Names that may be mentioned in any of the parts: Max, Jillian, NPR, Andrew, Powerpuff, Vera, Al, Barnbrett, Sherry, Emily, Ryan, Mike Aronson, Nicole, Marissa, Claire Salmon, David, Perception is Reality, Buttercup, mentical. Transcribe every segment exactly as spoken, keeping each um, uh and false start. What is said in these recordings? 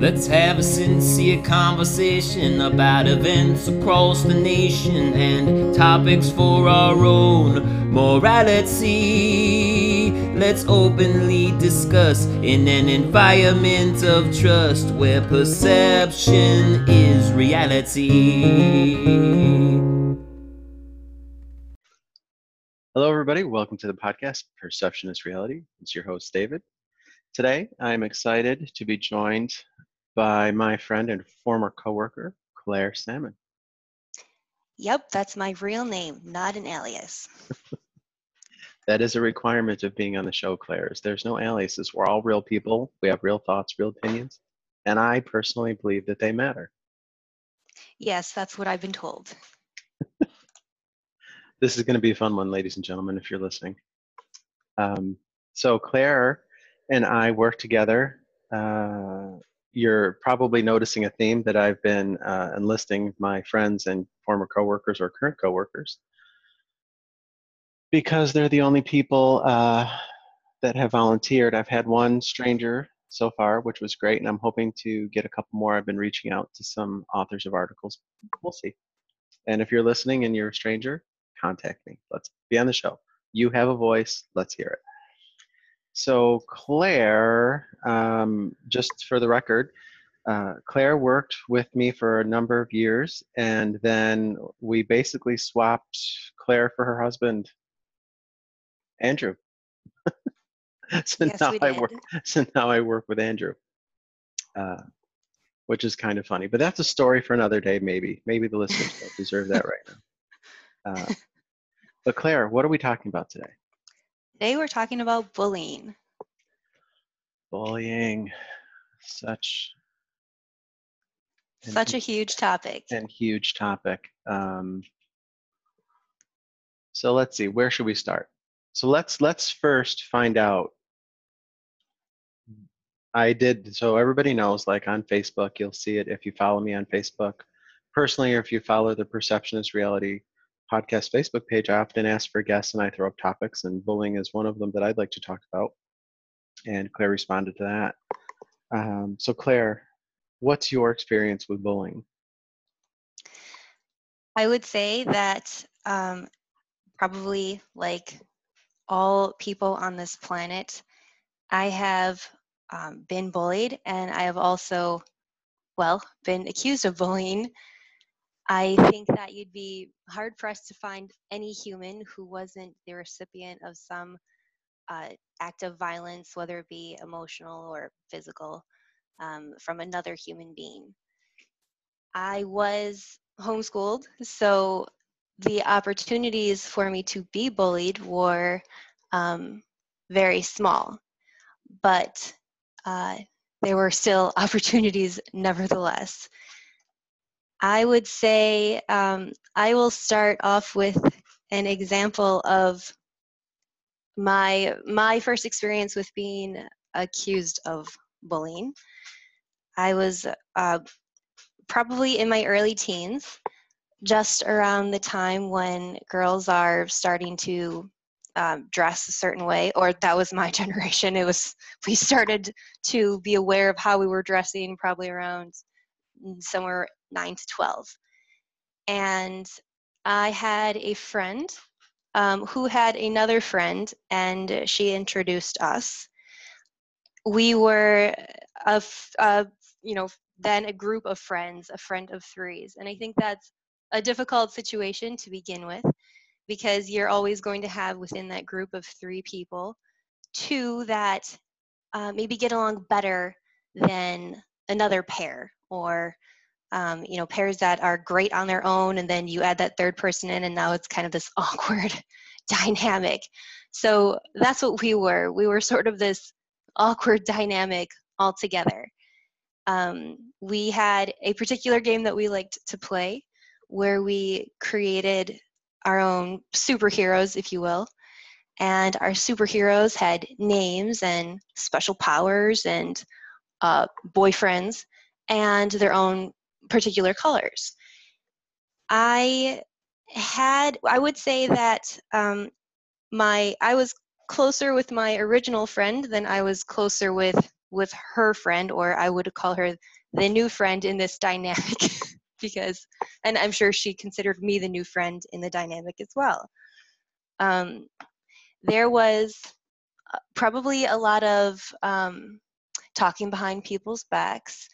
Let's have a sincere conversation about events across the nation and topics for our own morality. Let's openly discuss in an environment of trust where perception is reality. Hello, everybody. Welcome to the podcast, Perception is Reality. It's your host, David. Today, I'm excited to be joined by my friend and former coworker, Claire Salmon. Yep, that's my real name, not an alias. That is a requirement of being on the show, Claire. There's no aliases. We're all real people. We have real thoughts, real opinions, and I personally believe that they matter. Yes, that's what I've been told. This is going to be a fun one, ladies and gentlemen, if you're listening. Um, so Claire and I work together. Uh, you're probably noticing a theme that I've been uh, enlisting my friends and former coworkers or current coworkers because they're the only people uh, that have volunteered. I've had one stranger so far, which was great, and I'm hoping to get a couple more. I've been reaching out to some authors of articles. We'll see. And if you're listening and you're a stranger, contact me. Let's be on the show. You have a voice. Let's hear it. So Claire, um, just for the record, uh, Claire worked with me for a number of years, and then we basically swapped Claire for her husband, Andrew. so yes, now I work. So now I work with Andrew, uh, which is kind of funny. But that's a story for another day. Maybe, maybe the listeners don't deserve that right now. Uh, but Claire, what are we talking about today? Today we're talking about bullying. Bullying, such such a huge topic. And huge topic. Um, so let's see, where should we start? So let's let's first find out. I did so everybody knows, like on Facebook, you'll see it if you follow me on Facebook personally, or if you follow the Perception is Reality podcast Facebook page, I often ask for guests and I throw up topics, and bullying is one of them that I'd like to talk about. And Claire responded to that. Um, so Claire, what's your experience with bullying? I would say that um, probably like all people on this planet, I have um, been bullied, and I have also, well, been accused of bullying. I think that you'd be hard-pressed to find any human who wasn't the recipient of some uh, act of violence, whether it be emotional or physical, um, from another human being. I was homeschooled, so the opportunities for me to be bullied were um, very small, but uh, there were still opportunities nevertheless. I would say um, I will start off with an example of my my first experience with being accused of bullying. I was uh, probably in my early teens, just around the time when girls are starting to um, dress a certain way, or that was my generation. It was, we started to be aware of how we were dressing probably around somewhere nine to twelve. And I had a friend um, who had another friend, and she introduced us. We were, a, a, you know, then a group of friends, a friend of threes. And I think that's a difficult situation to begin with, because you're always going to have within that group of three people, two that uh, maybe get along better than another pair, or Um, you know, pairs that are great on their own, and then you add that third person in, and now it's kind of this awkward dynamic. So that's what we were. We were sort of this awkward dynamic altogether. Um, we had a particular game that we liked to play where we created our own superheroes, if you will, and our superheroes had names and special powers and uh, boyfriends and their own particular colors. I had, I would say that um, my, I was closer with my original friend than I was closer with with her friend, or I would call her the new friend in this dynamic because, and I'm sure she considered me the new friend in the dynamic as well. Um, there was probably a lot of um, talking behind people's backs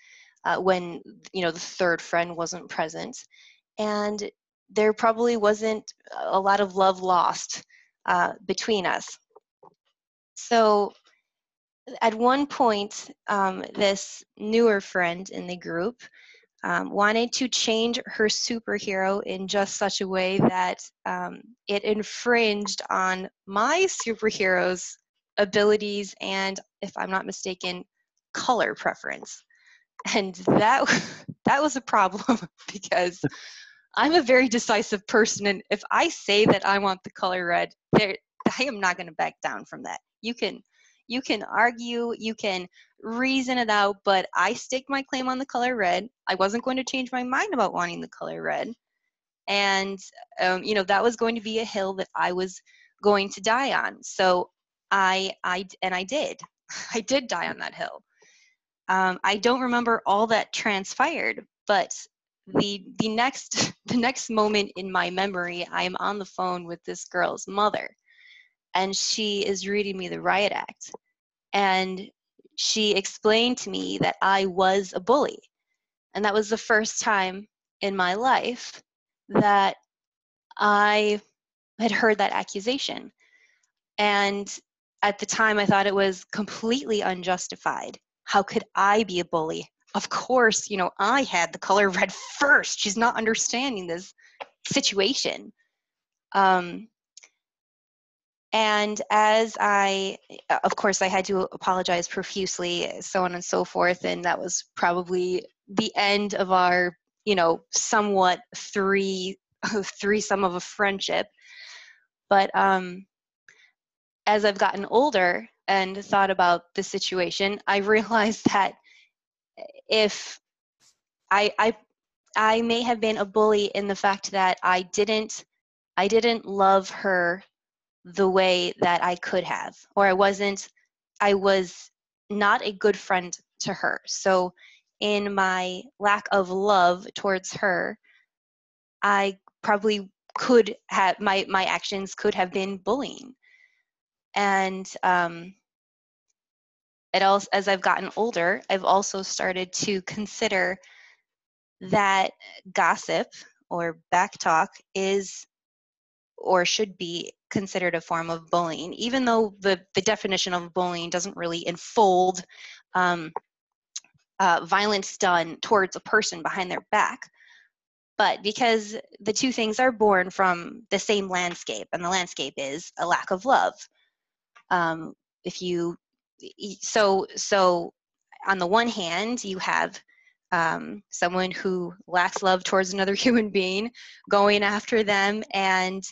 uh, when, you know, the third friend wasn't present, and there probably wasn't a lot of love lost uh, between us. So at one point, um, this newer friend in the group um, wanted to change her superhero in just such a way that um, it infringed on my superhero's abilities and, if I'm not mistaken, color preference. And that, that was a problem because I'm a very decisive person, and if I say that I want the color red, there, I am not going to back down from that. You can, you can argue, you can reason it out, but I stake my claim on the color red. I wasn't going to change my mind about wanting the color red, and um, you know, that was going to be a hill that I was going to die on. So I, I and I did, I did die on that hill. Um, I don't remember all that transpired, but the the next the next moment in my memory, I am on the phone with this girl's mother, and she is reading me the riot act, and she explained to me that I was a bully, and that was the first time in my life that I had heard that accusation. And at the time, I thought it was completely unjustified. How could I be a bully? Of course, you know, I had the color red first. She's not understanding this situation. Um, and as I, of course, I had to apologize profusely, so on and so forth. And that was probably the end of our, you know, somewhat three, threesome of a friendship. But um, as I've gotten older and thought about the situation, I realized that if I, I, I may have been a bully in the fact that I didn't, I didn't love her the way that I could have, or I wasn't, I was not a good friend to her. So in my lack of love towards her, I probably could have, my, my actions could have been bullying. And, um, It also, as I've gotten older, I've also started to consider that gossip or backtalk is or should be considered a form of bullying, even though the, the definition of bullying doesn't really enfold um, uh, violence done towards a person behind their back. But because the two things are born from the same landscape, and the landscape is a lack of love. Um, if you So, so on the one hand, you have um, someone who lacks love towards another human being, going after them and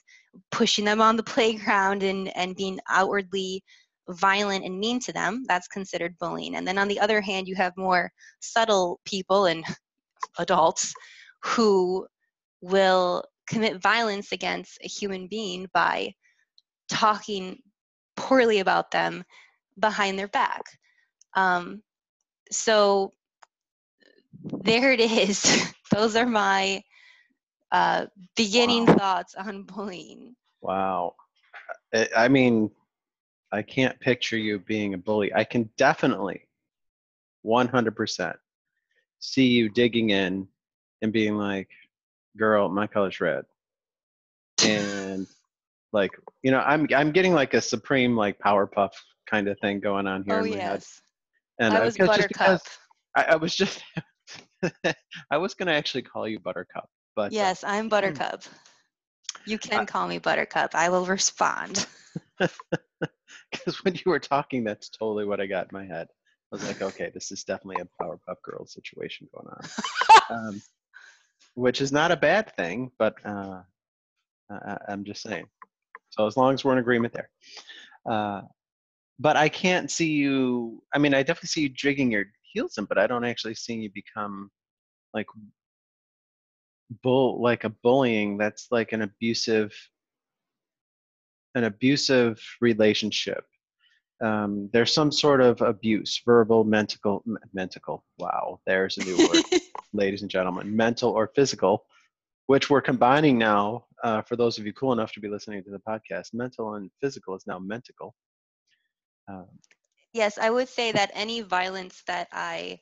pushing them on the playground and, and being outwardly violent and mean to them. That's considered bullying. And then on the other hand, you have more subtle people and adults who will commit violence against a human being by talking poorly about them behind their back. Um, so there it is. Those are my uh, beginning wow. thoughts on bullying. Wow. I mean, I can't picture you being a bully. I can definitely one hundred percent see you digging in and being like, girl, my color's red. And like, you know, I'm, I'm getting like a supreme, like Powerpuff kind of thing going on here. Oh, in my yes. head. And I was Buttercup. I, I was just, I was going to actually call you Buttercup. But yes, uh, I'm Buttercup. You can uh, call me Buttercup. I will respond. Because when you were talking, that's totally what I got in my head. I was like, okay, this is definitely a Powerpuff Girl situation going on. um, which is not a bad thing, but uh, I, I'm just saying. So as long as we're in agreement there. Uh, But I can't see you, I mean, I definitely see you digging your heels in, but I don't actually see you become like bull, like a bullying. That's like an abusive, an abusive relationship. um, there's some sort of abuse, verbal, mental, mental, wow, there's a new word, ladies and gentlemen, mental or physical, which we're combining now, uh, for those of you cool enough to be listening to the podcast, mental and physical is now mentical. Um, yes, I would say that any violence that I,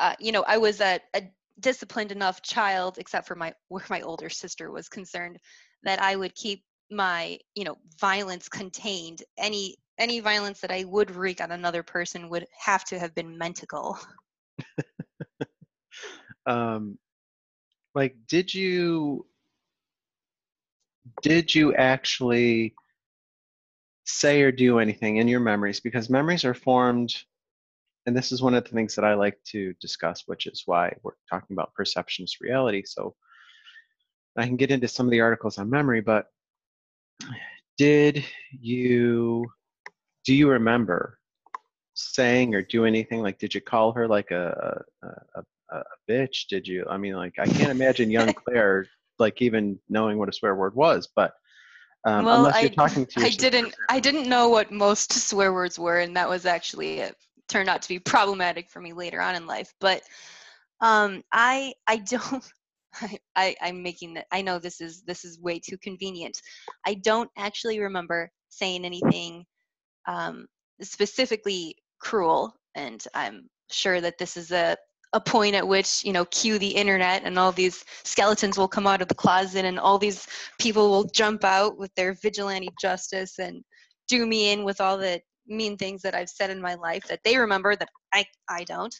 uh, you know, I was a, a disciplined enough child, except for my, where my older sister was concerned, that I would keep my, you know, violence contained. Any any violence that I would wreak on another person would have to have been mentical. um, like, did you did you actually say or do anything in your memories? Because memories are formed, and this is one of the things that I like to discuss, which is why we're talking about perception is reality. So I can get into some of the articles on memory, but did you, do you remember saying or do anything? Like, did you call her like a, a, a, a bitch? Did you, I mean, like, I can't imagine young Claire, like, even knowing what a swear word was, but um, well, unless you're I, talking to yourself. I didn't, I didn't know what most swear words were, and that was actually it. Turned out to be problematic for me later on in life, but um, I I don't I, I I'm making that I know this is this is way too convenient. I don't actually remember saying anything um, specifically cruel, and I'm sure that this is a a point at which, you know, cue the internet, and all these skeletons will come out of the closet, and all these people will jump out with their vigilante justice and do me in with all the mean things that I've said in my life that they remember that I, I don't.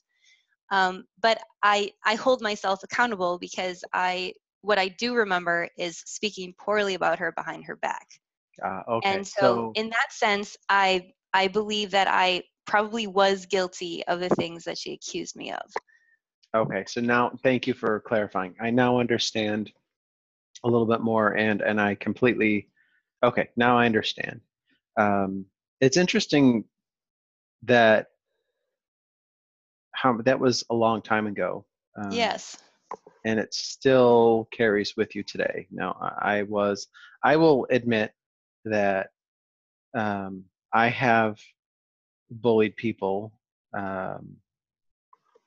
Um, but I, I hold myself accountable, because I, what I do remember is speaking poorly about her behind her back. Uh, okay. And so, so in that sense, I, I believe that I probably was guilty of the things that she accused me of. Okay. So now, thank you for clarifying. I now understand a little bit more, and, and I completely, okay, now I understand. Um, It's interesting that how that was a long time ago. Um, yes. And it still carries with you today. Now, I was, I will admit that um, I have bullied people, um,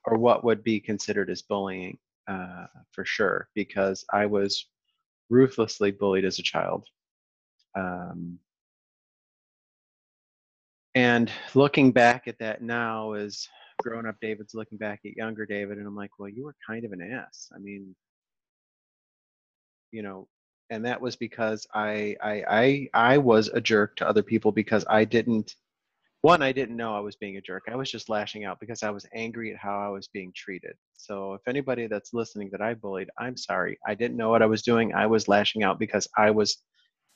or what would be considered as bullying, uh, for sure, because I was ruthlessly bullied as a child. Um, And looking back at that now, as grown up David's looking back at younger David, and I'm like, well, you were kind of an ass. I mean, you know, and that was because I I I I was a jerk to other people, because I didn't, one, I didn't know I was being a jerk. I was just lashing out because I was angry at how I was being treated. So if anybody that's listening that I bullied, I'm sorry. I didn't know what I was doing. I was lashing out because I was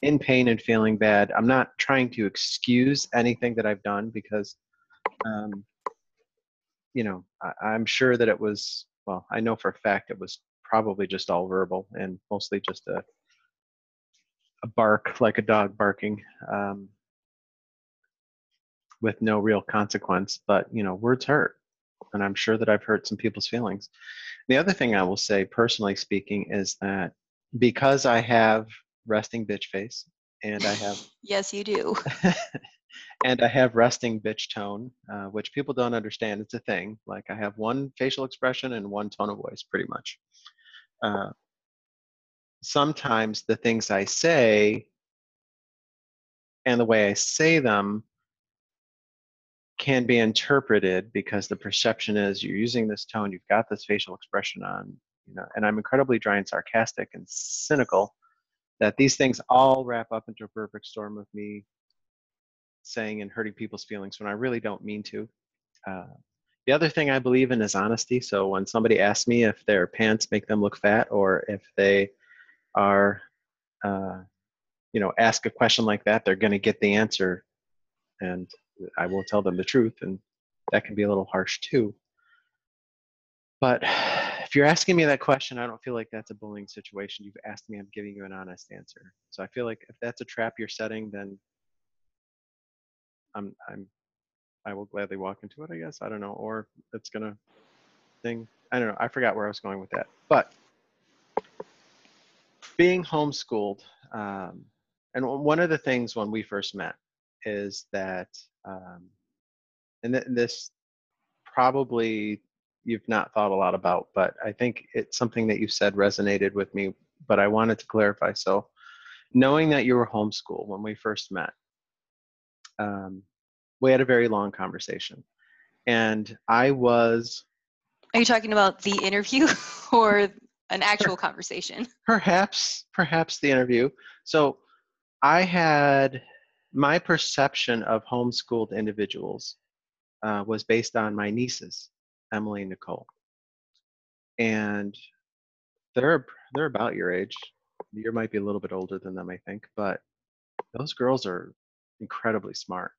in pain and feeling bad. I'm not trying to excuse anything that I've done, because, um, you know, I, I'm sure that it was, well, I know for a fact it was probably just all verbal, and mostly just a a bark, like a dog barking, um, with no real consequence, but, you know, words hurt. And I'm sure that I've hurt some people's feelings. The other thing I will say, personally speaking, is that because I have resting bitch face, and I have yes you do and I have resting bitch tone, uh, which people don't understand. It's a thing. Like, I have one facial expression and one tone of voice, pretty much. Uh, sometimes the things I say and the way I say them can be interpreted, because the perception is you're using this tone, you've got this facial expression on, you know, and I'm incredibly dry and sarcastic and cynical, that these things all wrap up into a perfect storm of me saying and hurting people's feelings when I really don't mean to. Uh, the other thing I believe in is honesty. So when somebody asks me if their pants make them look fat, or if they are, uh, you know, ask a question like that, they're going to get the answer, and I will tell them the truth. And that can be a little harsh too. But if you're asking me that question, I don't feel like that's a bullying situation. You've asked me, I'm giving you an honest answer. So I feel like if that's a trap you're setting, then I'm, I'm, I will gladly walk into it, I guess. I don't know. Or it's going to thing. I don't know. I forgot where I was going with that. But being homeschooled, um, and one of the things when we first met, is that, um, and th this probably you've not thought a lot about, but I think it's something that you said resonated with me, but I wanted to clarify. So knowing that you were homeschooled when we first met, um, we had a very long conversation, and I was... Are you talking about the interview or an actual per conversation? Perhaps, perhaps the interview. So I had, my perception of homeschooled individuals uh, was based on my nieces, Emily and Nicole. And they're, they're about your age. You might be a little bit older than them, I think, but those girls are incredibly smart.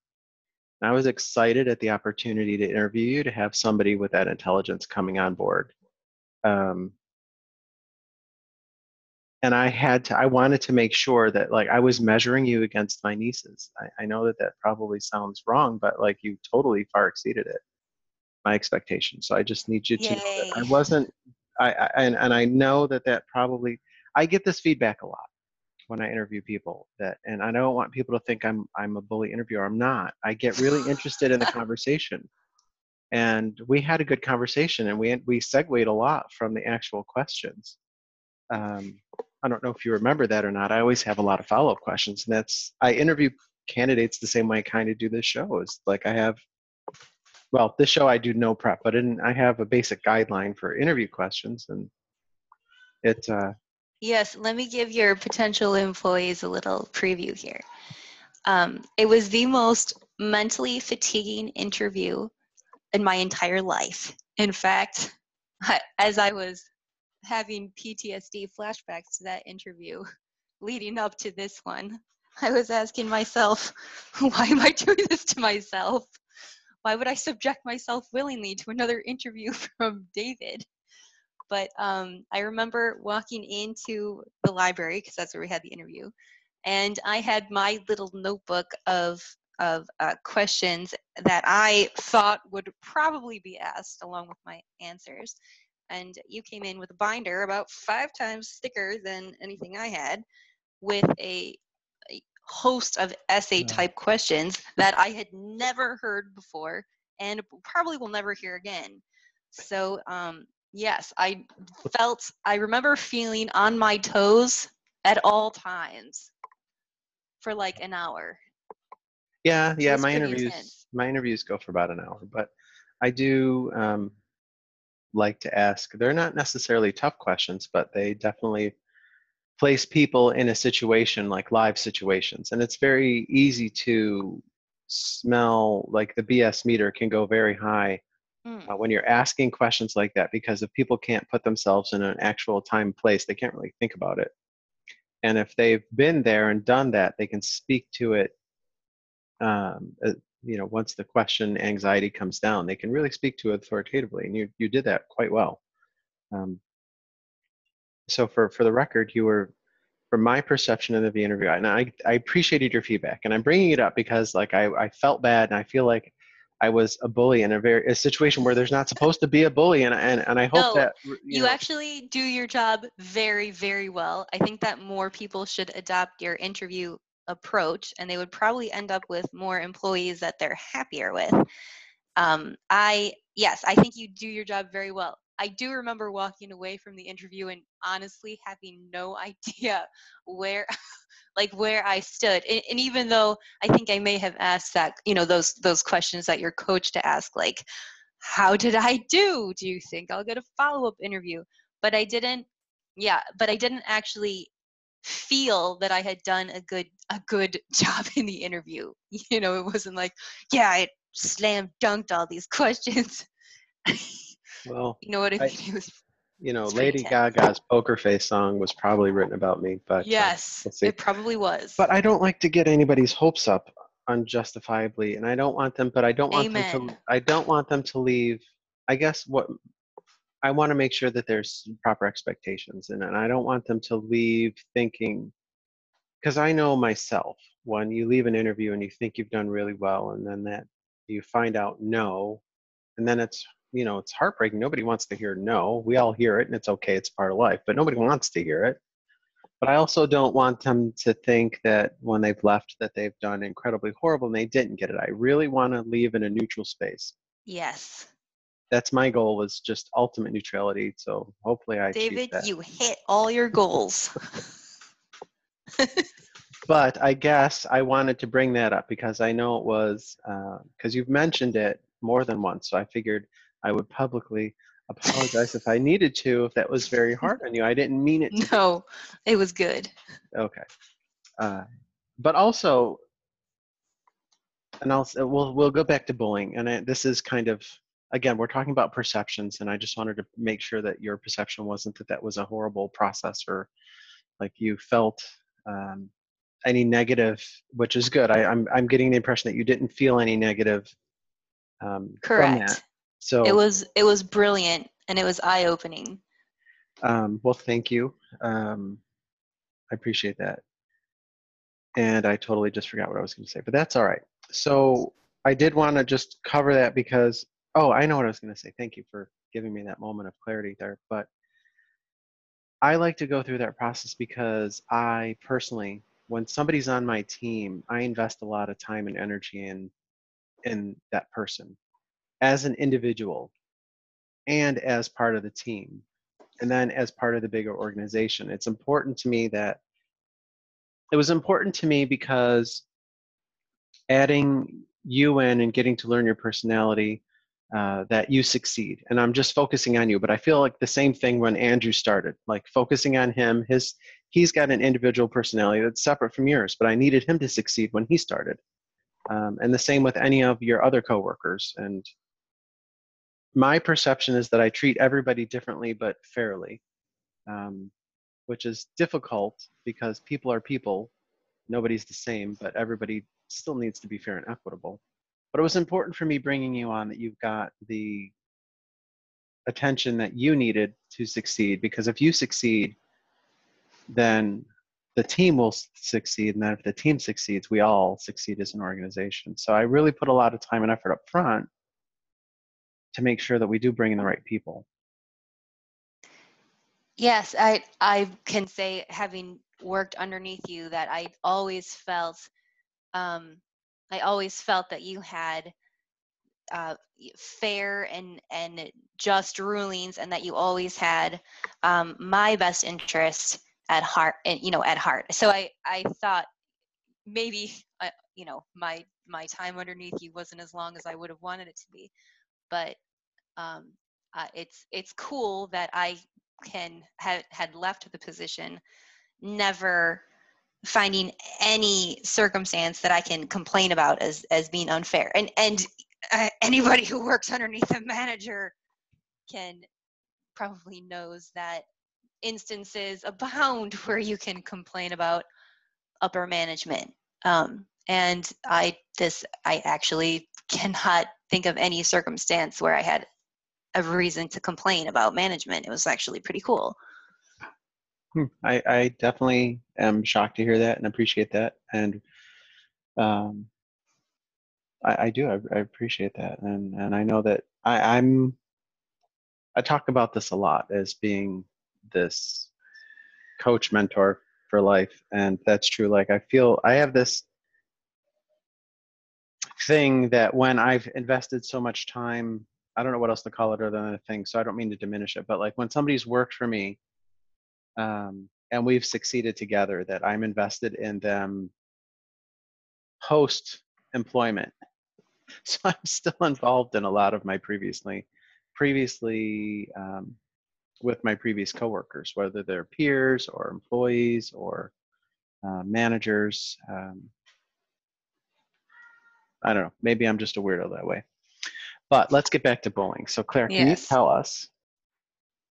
And I was excited at the opportunity to interview you, to have somebody with that intelligence coming on board. Um, and I had to, I wanted to make sure that, like, I was measuring you against my nieces. I, I know that that probably sounds wrong, but, like, you totally far exceeded it, my expectations. So I just need you to, know that I wasn't, I, I and, and I know that that probably, I get this feedback a lot when I interview people, that, and I don't want people to think I'm, I'm a bully interviewer. I'm not. I get really interested in the conversation, and we had a good conversation, and we, we segued a lot from the actual questions. Um, I don't know if you remember that or not. I always have a lot of follow-up questions, and that's, I interview candidates the same way I kind of do this show. It's like I have, well, this show I do no prep, but in, I have a basic guideline for interview questions, and it, uh, yes, let me give your potential employees a little preview here. Um, it was the most mentally fatiguing interview in my entire life. In fact, I, as I was having P T S D flashbacks to that interview leading up to this one, I was asking myself, why am I doing this to myself? Why would I subject myself willingly to another interview from David? But um, I remember walking into the library, because that's where we had the interview, and I had my little notebook of, of uh, questions that I thought would probably be asked along with my answers. And you came in with a binder about five times thicker than anything I had, with a, a host of essay-type questions that I had never heard before and probably will never hear again. So... Um, yes, I felt, I remember feeling on my toes at all times for like an hour. Yeah, yeah, my interviews, intense. my interviews go for about an hour, but I do um, like to ask, they're not necessarily tough questions, but they definitely place people in a situation, like live situations. And it's very easy to smell, like the B S meter can go very high Uh, when you're asking questions like that, because if people can't put themselves in an actual time place, they can't really think about it. And if they've been there and done that, they can speak to it. Um, uh, you know, once the question anxiety comes down, they can really speak to it authoritatively. And you, you did that quite well. Um, so for, for the record, you were, from my perception of the interview, and I, I appreciated your feedback. And I'm bringing it up because, like, I, I felt bad, and I feel like I was a bully in a very a situation where there's not supposed to be a bully, and and, and I hope no, that you, you know. Actually do your job very, very well. I think that more people should adopt your interview approach, and they would probably end up with more employees that they're happier with. Um, I yes, I think you do your job very well. I do remember walking away from the interview and honestly having no idea where, like where I stood. And, and even though I think I may have asked that, you know, those, those questions that you're coached to ask, like, how did I do? Do you think I'll get a follow-up interview? But I didn't, yeah, but I didn't actually feel that I had done a good, a good job in the interview. You know, it wasn't like, yeah, I slam dunked all these questions. Well, you know what I mean? I, was, you know, Lady intense. Gaga's Poker Face song was probably written about me, but yes, uh, it probably was. But I don't like to get anybody's hopes up unjustifiably, and I don't want them. But I don't want Amen. them to. I don't want them to leave. I guess what I want to make sure that there's proper expectations, and and I don't want them to leave thinking, because I know myself. When you leave an interview and you think you've done really well, and then that you find out no, and then it's. You know, it's heartbreaking. Nobody wants to hear no. We all hear it, and it's okay. It's part of life, but nobody wants to hear it. But I also don't want them to think that when they've left that they've done incredibly horrible and they didn't get it. I really want to leave in a neutral space. Yes. That's my goal, was just ultimate neutrality. So hopefully I David, achieve that. You hit all your goals. But I guess I wanted to bring that up because I know it was, because uh, you've mentioned it more than once. So I figured I would publicly apologize if I needed to, if that was very hard on you. I didn't mean it to. No, it was good. Okay. Uh, but also, and I'll, we'll, we'll go back to bullying. And I, this is kind of, again, we're talking about perceptions. And I just wanted to make sure that your perception wasn't that that was a horrible process or like you felt um, any negative, which is good. I, I'm, I'm getting the impression that you didn't feel any negative um, Correct. From that. So it was, it was brilliant and it was eye opening. Um, well, thank you. Um, I appreciate that. And I totally just forgot what I was going to say, but that's all right. So I did want to just cover that because, oh, I know what I was going to say. Thank you for giving me that moment of clarity there. But I like to go through that process because I personally, when somebody's on my team, I invest a lot of time and energy in, in that person, as an individual and as part of the team, and then as part of the bigger organization. It's important to me that, it was important to me because adding you in and getting to learn your personality, uh, that you succeed. And I'm just focusing on you, but I feel like the same thing when Andrew started, like focusing on him, his, he's got an individual personality that's separate from yours, but I needed him to succeed when he started. Um, and the same with any of your other coworkers. And my perception is that I treat everybody differently but fairly, um, which is difficult because people are people. Nobody's the same, but everybody still needs to be fair and equitable. But it was important for me bringing you on that you've got the attention that you needed to succeed, because if you succeed, then the team will succeed, and then if the team succeeds, we all succeed as an organization. So I really put a lot of time and effort up front to make sure that we do bring in the right people. Yes, I, I can say, having worked underneath you, that I always felt, um, I always felt that you had uh, fair and, and just rulings, and that you always had um, my best interests at heart, and you know, at heart. So I, I thought maybe, uh, you know, my, my time underneath you wasn't as long as I would have wanted it to be, but um, uh, it's, it's cool that I can had had left the position, never finding any circumstance that I can complain about as, as being unfair. And, and uh, anybody who works underneath a manager can probably knows that instances abound where you can complain about upper management. Um, and I, this, I actually cannot think of any circumstance where I had a reason to complain about management. It was actually pretty cool. I, I definitely am shocked to hear that and appreciate that. And um, I, I do, I, I appreciate that. And, and I know that I, I'm, I talk about this a lot as being this coach mentor for life, and that's true. Like I feel I have this thing that when I've invested so much time, I don't know what else to call it other than a thing, so I don't mean to diminish it, but like when somebody's worked for me um, and we've succeeded together, that I'm invested in them post employment. So I'm still involved in a lot of my previously previously um, with my previous coworkers, whether they're peers or employees or uh, managers. Um, I don't know, maybe I'm just a weirdo that way. But let's get back to bullying. So Claire, can yes. you tell us,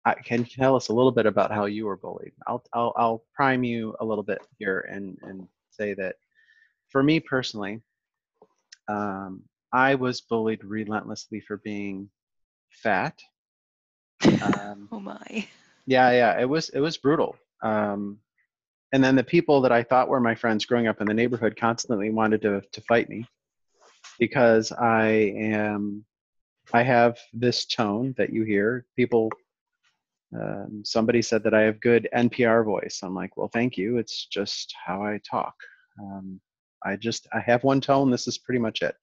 uh, can you tell us a little bit about how you were bullied? I'll, I'll, I'll prime you a little bit here and, and say that for me personally, um, I was bullied relentlessly for being fat. Um, oh my. Yeah, yeah. It was it was brutal. Um, and then the people that I thought were my friends growing up in the neighborhood constantly wanted to to fight me because I am I have this tone that you hear. People Um, somebody said that I have good N P R voice. I'm like, well, thank you. It's just how I talk. Um, I just, I have one tone. This is pretty much it.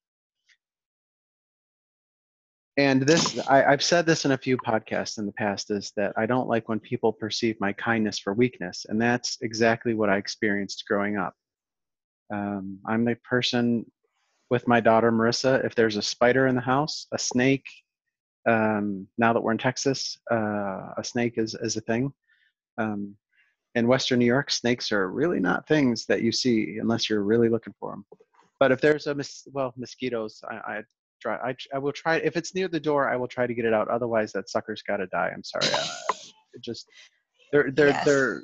And this, I, I've said this in a few podcasts in the past, is that I don't like when people perceive my kindness for weakness. And that's exactly what I experienced growing up. Um, I'm the person with my daughter, Marissa, if there's a spider in the house, a snake, um, now that we're in Texas, uh, a snake is, is a thing. Um, in Western New York, snakes are really not things that you see unless you're really looking for them. But if there's a, mis well, mosquitoes, I, I try, I, I will try, if it's near the door, I will try to get it out. Otherwise that sucker's got to die. I'm sorry. I, it just, they're, they're, yes. they're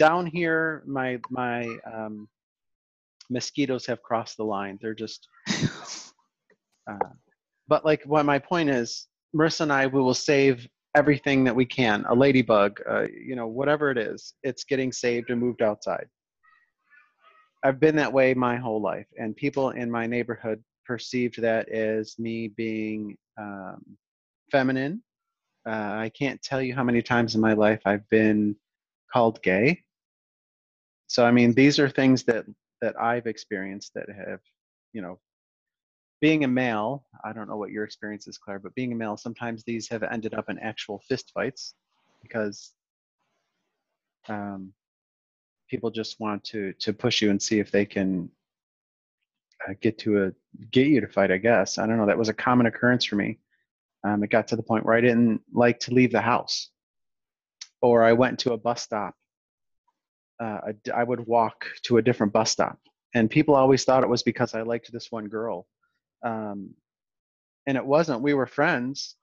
down here. My, my, um, mosquitoes have crossed the line. They're just, uh, but like what my point is, Marissa and I, we will save everything that we can, a ladybug, uh, you know, whatever it is, it's getting saved and moved outside. I've been that way my whole life. And people in my neighborhood perceived that as me being um, feminine. Uh, I can't tell you how many times in my life I've been called gay. So, I mean, these are things that that I've experienced that have, you know, being a male, I don't know what your experience is, Claire, but being a male, sometimes these have ended up in actual fist fights because um, people just want to, to push you and see if they can uh, get to a, get you to fight, I guess. I don't know. That was a common occurrence for me. Um, it got to the point where I didn't like to leave the house, or I went to a bus stop. Uh, I would walk to a different bus stop, and people always thought it was because I liked this one girl. Um, and it wasn't, we were friends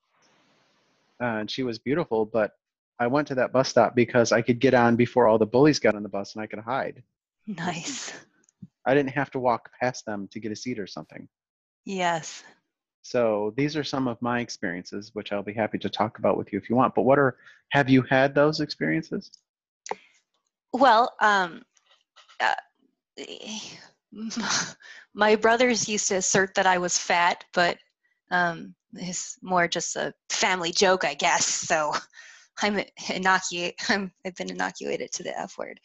uh, and she was beautiful, but I went to that bus stop because I could get on before all the bullies got on the bus and I could hide. Nice. I didn't have to walk past them to get a seat or something. Yes. So these are some of my experiences, which I'll be happy to talk about with you if you want, but what are, have you had those experiences? Well, um, uh, my brothers used to assert that I was fat, but um, it's more just a family joke, I guess. So I'm inoculate. I'm, I've been inoculated to the F word.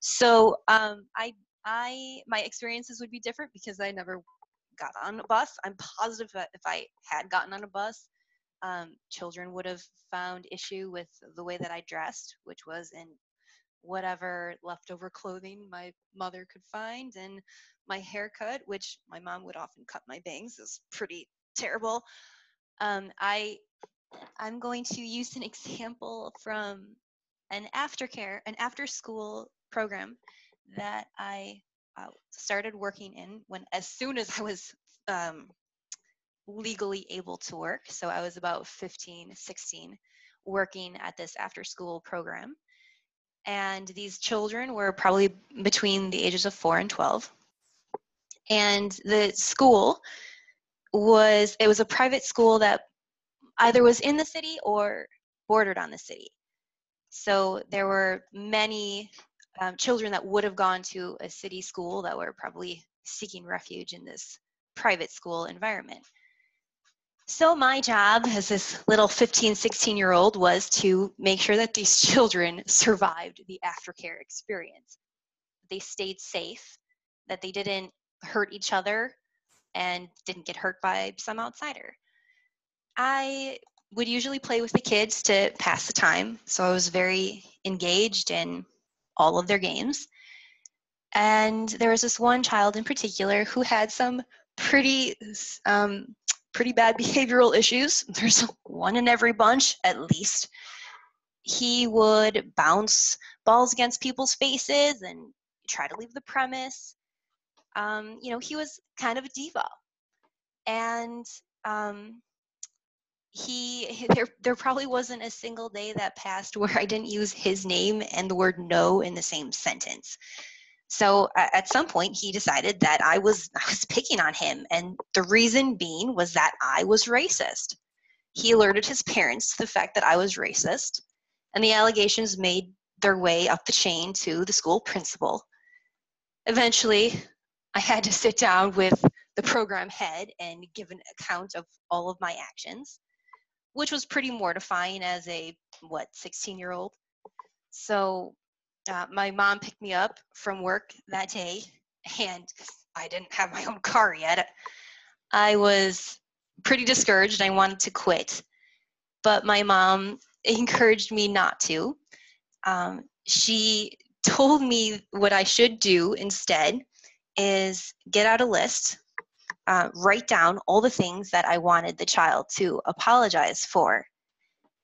So um, I, I, my experiences would be different because I never got on a bus. I'm positive that if I had gotten on a bus, um, children would have found issue with the way that I dressed, which was in whatever leftover clothing my mother could find, and my haircut, which my mom would often cut my bangs, is pretty terrible. Um, I, I'm going to use an example from an aftercare, an after-school program that I uh, started working in when, as soon as I was um, legally able to work. So I was about fifteen, sixteen, working at this after-school program. And these children were probably between the ages of four and twelve. And the school was, it was a private school that either was in the city or bordered on the city. So there were many um, children that would have gone to a city school that were probably seeking refuge in this private school environment. So my job as this little fifteen, sixteen-year-old was to make sure that these children survived the aftercare experience. They stayed safe, that they didn't hurt each other and didn't get hurt by some outsider. I would usually play with the kids to pass the time, so I was very engaged in all of their games. And there was this one child in particular who had some pretty... Um, pretty bad behavioral issues. There's one in every bunch, at least. He would bounce balls against people's faces and try to leave the premise. Um, you know, he was kind of a diva. And um, he, there, there probably wasn't a single day that passed where I didn't use his name and the word no in the same sentence. So uh, at some point he decided that I was, I was picking on him, and the reason being was that I was racist. He alerted his parents to the fact that I was racist, and the allegations made their way up the chain to the school principal. Eventually, I had to sit down with the program head and give an account of all of my actions, which was pretty mortifying as a what, sixteen year old. So uh, my mom picked me up from work that day, and I didn't have my own car yet. I was pretty discouraged. I wanted to quit, but my mom encouraged me not to. Um, she told me what I should do instead is get out a list, uh, write down all the things that I wanted the child to apologize for.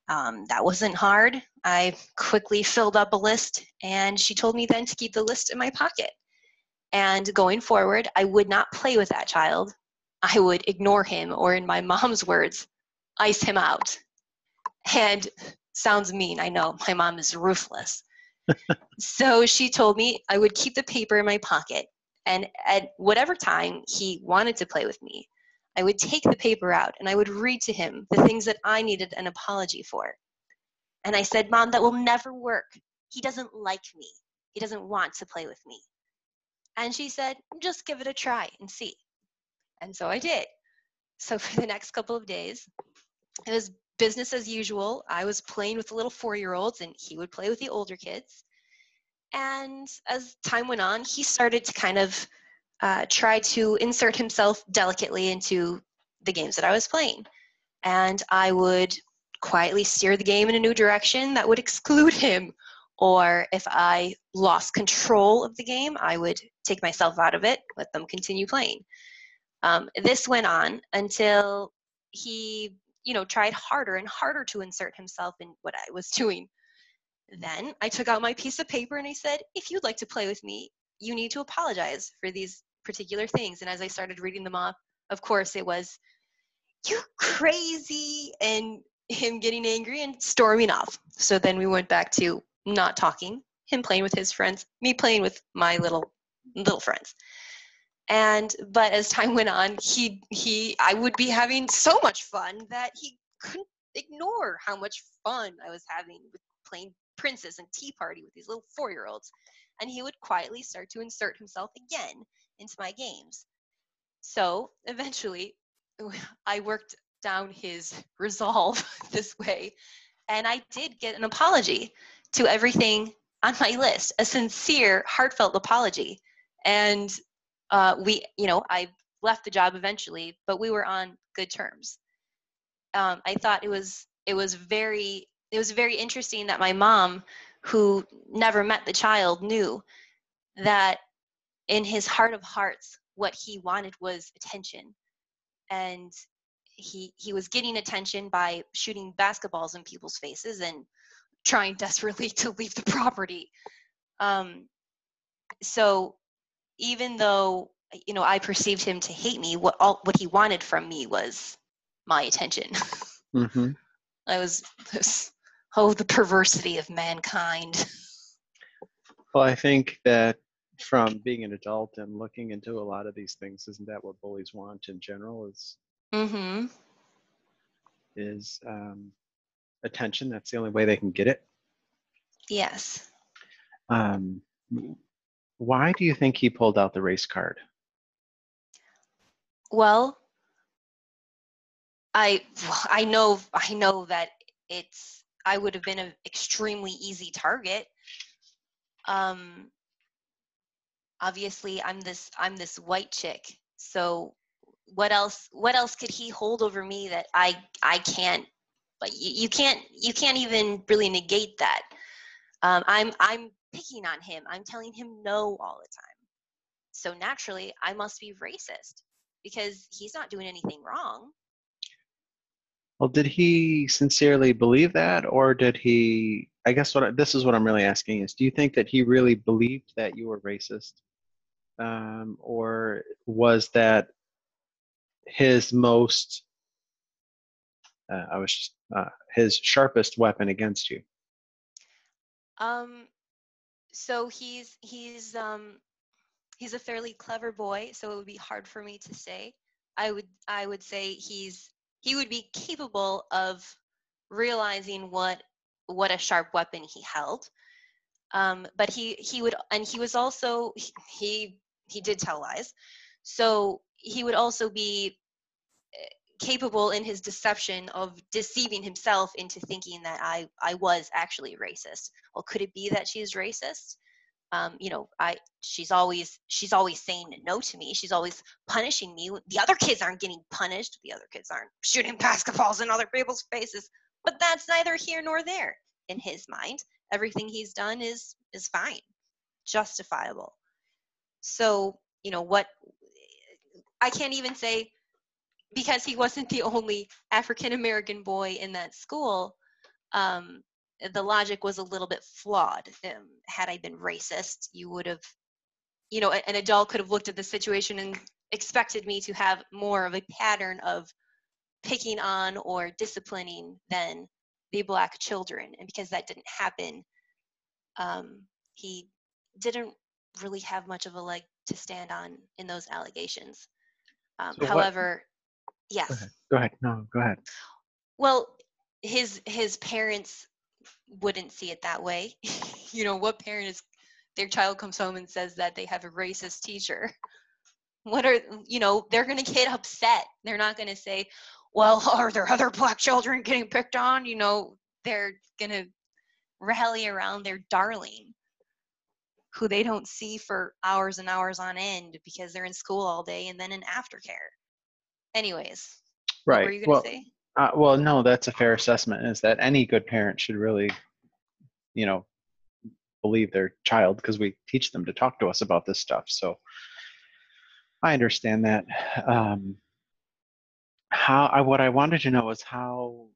Um, that wasn't hard. I quickly filled up a list, and she told me then to keep the list in my pocket. And going forward, I would not play with that child. I would ignore him, or in my mom's words, ice him out. And sounds mean, I know, my mom is ruthless. So she told me I would keep the paper in my pocket, and at whatever time he wanted to play with me, I would take the paper out and I would read to him the things that I needed an apology for. And I said, Mom, that will never work. He doesn't like me. He doesn't want to play with me. And she said, just give it a try and see. And so I did. So for the next couple of days, it was business as usual. I was playing with the little four-year-olds, and he would play with the older kids. And as time went on, he started to kind of uh, try to insert himself delicately into the games that I was playing. And I would quietly steer the game in a new direction that would exclude him. Or if I lost control of the game, I would take myself out of it, let them continue playing. Um, this went on until he, you know, tried harder and harder to insert himself in what I was doing. Then I took out my piece of paper and I said, if you'd like to play with me, you need to apologize for these particular things. And as I started reading them off, of course, it was, you crazy, and him getting angry and storming off. So then we went back to not talking, him playing with his friends, me playing with my little little friends. And but as time went on, he he I would be having so much fun that he couldn't ignore how much fun I was having with playing princess and tea party with these little four-year-olds. And he would quietly start to insert himself again into my games. So eventually I worked down his resolve this way, and I did get an apology to everything on my list, a sincere, heartfelt apology. And uh, we, you know, I left the job eventually, but we were on good terms. Um, I thought it was, it was very, it was very interesting that my mom, who never met the child, knew that in his heart of hearts, what he wanted was attention. And he, he was getting attention by shooting basketballs in people's faces and trying desperately to leave the property. Um, so even though, you know, I perceived him to hate me, what all, what he wanted from me was my attention. Mm-hmm. I was, was, oh, the perversity of mankind. Well, I think that from being an adult and looking into a lot of these things, isn't that what bullies want in general is, mm-hmm. is um, attention. That's the only way they can get it. Yes. Um, why do you think he pulled out the race card? Well, I, I know, I know that it's, I would have been an extremely easy target. Um, obviously I'm this, I'm this white chick. So what else, what else could he hold over me that I, I can't, but you, you can't, you can't even really negate that. Um, I'm, I'm picking on him. I'm telling him no all the time. So naturally I must be racist because he's not doing anything wrong. Well, did he sincerely believe that, or did he, I guess what, I, this is what I'm really asking is, do you think that he really believed that you were racist? Um, or was that his most, uh, I was, uh, his sharpest weapon against you? Um, so he's, he's, um, he's a fairly clever boy, so it would be hard for me to say. I would, I would say he's, he would be capable of realizing what what a sharp weapon he held. Um, but he he would, and he was also, he he did tell lies. So he would also be capable in his deception of deceiving himself into thinking that I, I was actually racist. Well, could it be that she's racist? Um, you know, I, she's always, she's always saying no to me. She's always punishing me. The other kids aren't getting punished. The other kids aren't shooting basketballs in other people's faces, but that's neither here nor there. In his mind, everything he's done is, is fine, justifiable. So, you know, what, I can't even say, because he wasn't the only African-American boy in that school, um, the logic was a little bit flawed. Um, had I been racist, you would have, you know, an adult could have looked at the situation and expected me to have more of a pattern of picking on or disciplining than the black children. And because that didn't happen, um, he didn't really have much of a leg to stand on in those allegations. Um, so however, what? Yes. Go ahead. go ahead. No, go ahead. Well, his his parents wouldn't see it that way. You know, what parent is, their child comes home and says that they have a racist teacher? What are, you know, they're going to get upset. They're not going to say, well, are there other black children getting picked on? You know, they're going to rally around their darling, who they don't see for hours and hours on end because they're in school all day and then in aftercare. Anyways, right. What were you going to well, say? Uh, well, no, that's a fair assessment, is that any good parent should really, you know, believe their child, because we teach them to talk to us about this stuff. So I understand that. Um, how I, what I wanted to know was how,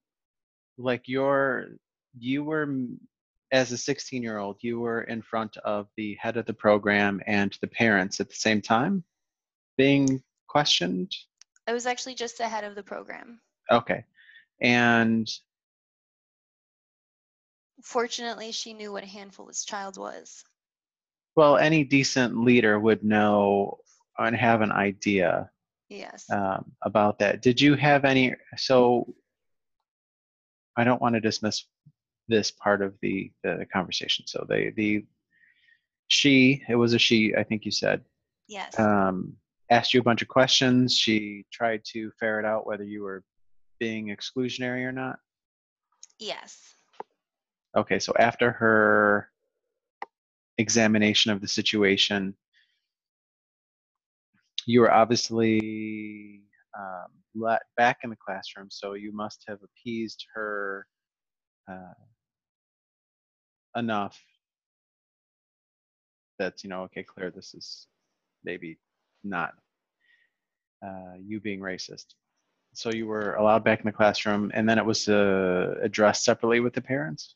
like your, you were, as a sixteen-year-old, you were in front of the head of the program and the parents at the same time being questioned? I was actually just the head of the program. Okay. And? Fortunately, she knew what a handful-less child was. Well, any decent leader would know and have an idea. Yes. Um, about that. Did you have any, so I don't want to dismiss this part of the, the conversation. So they, the, she, it was a she, I think you said. Yes. Um, asked you a bunch of questions. She tried to ferret out whether you were being exclusionary or not. Yes. Okay. So after her examination of the situation, you were obviously um, let back in the classroom. So you must have appeased her uh, enough that's, you know, okay, Claire, this is maybe not uh, you being racist. So you were allowed back in the classroom, and then it was uh, addressed separately with the parents?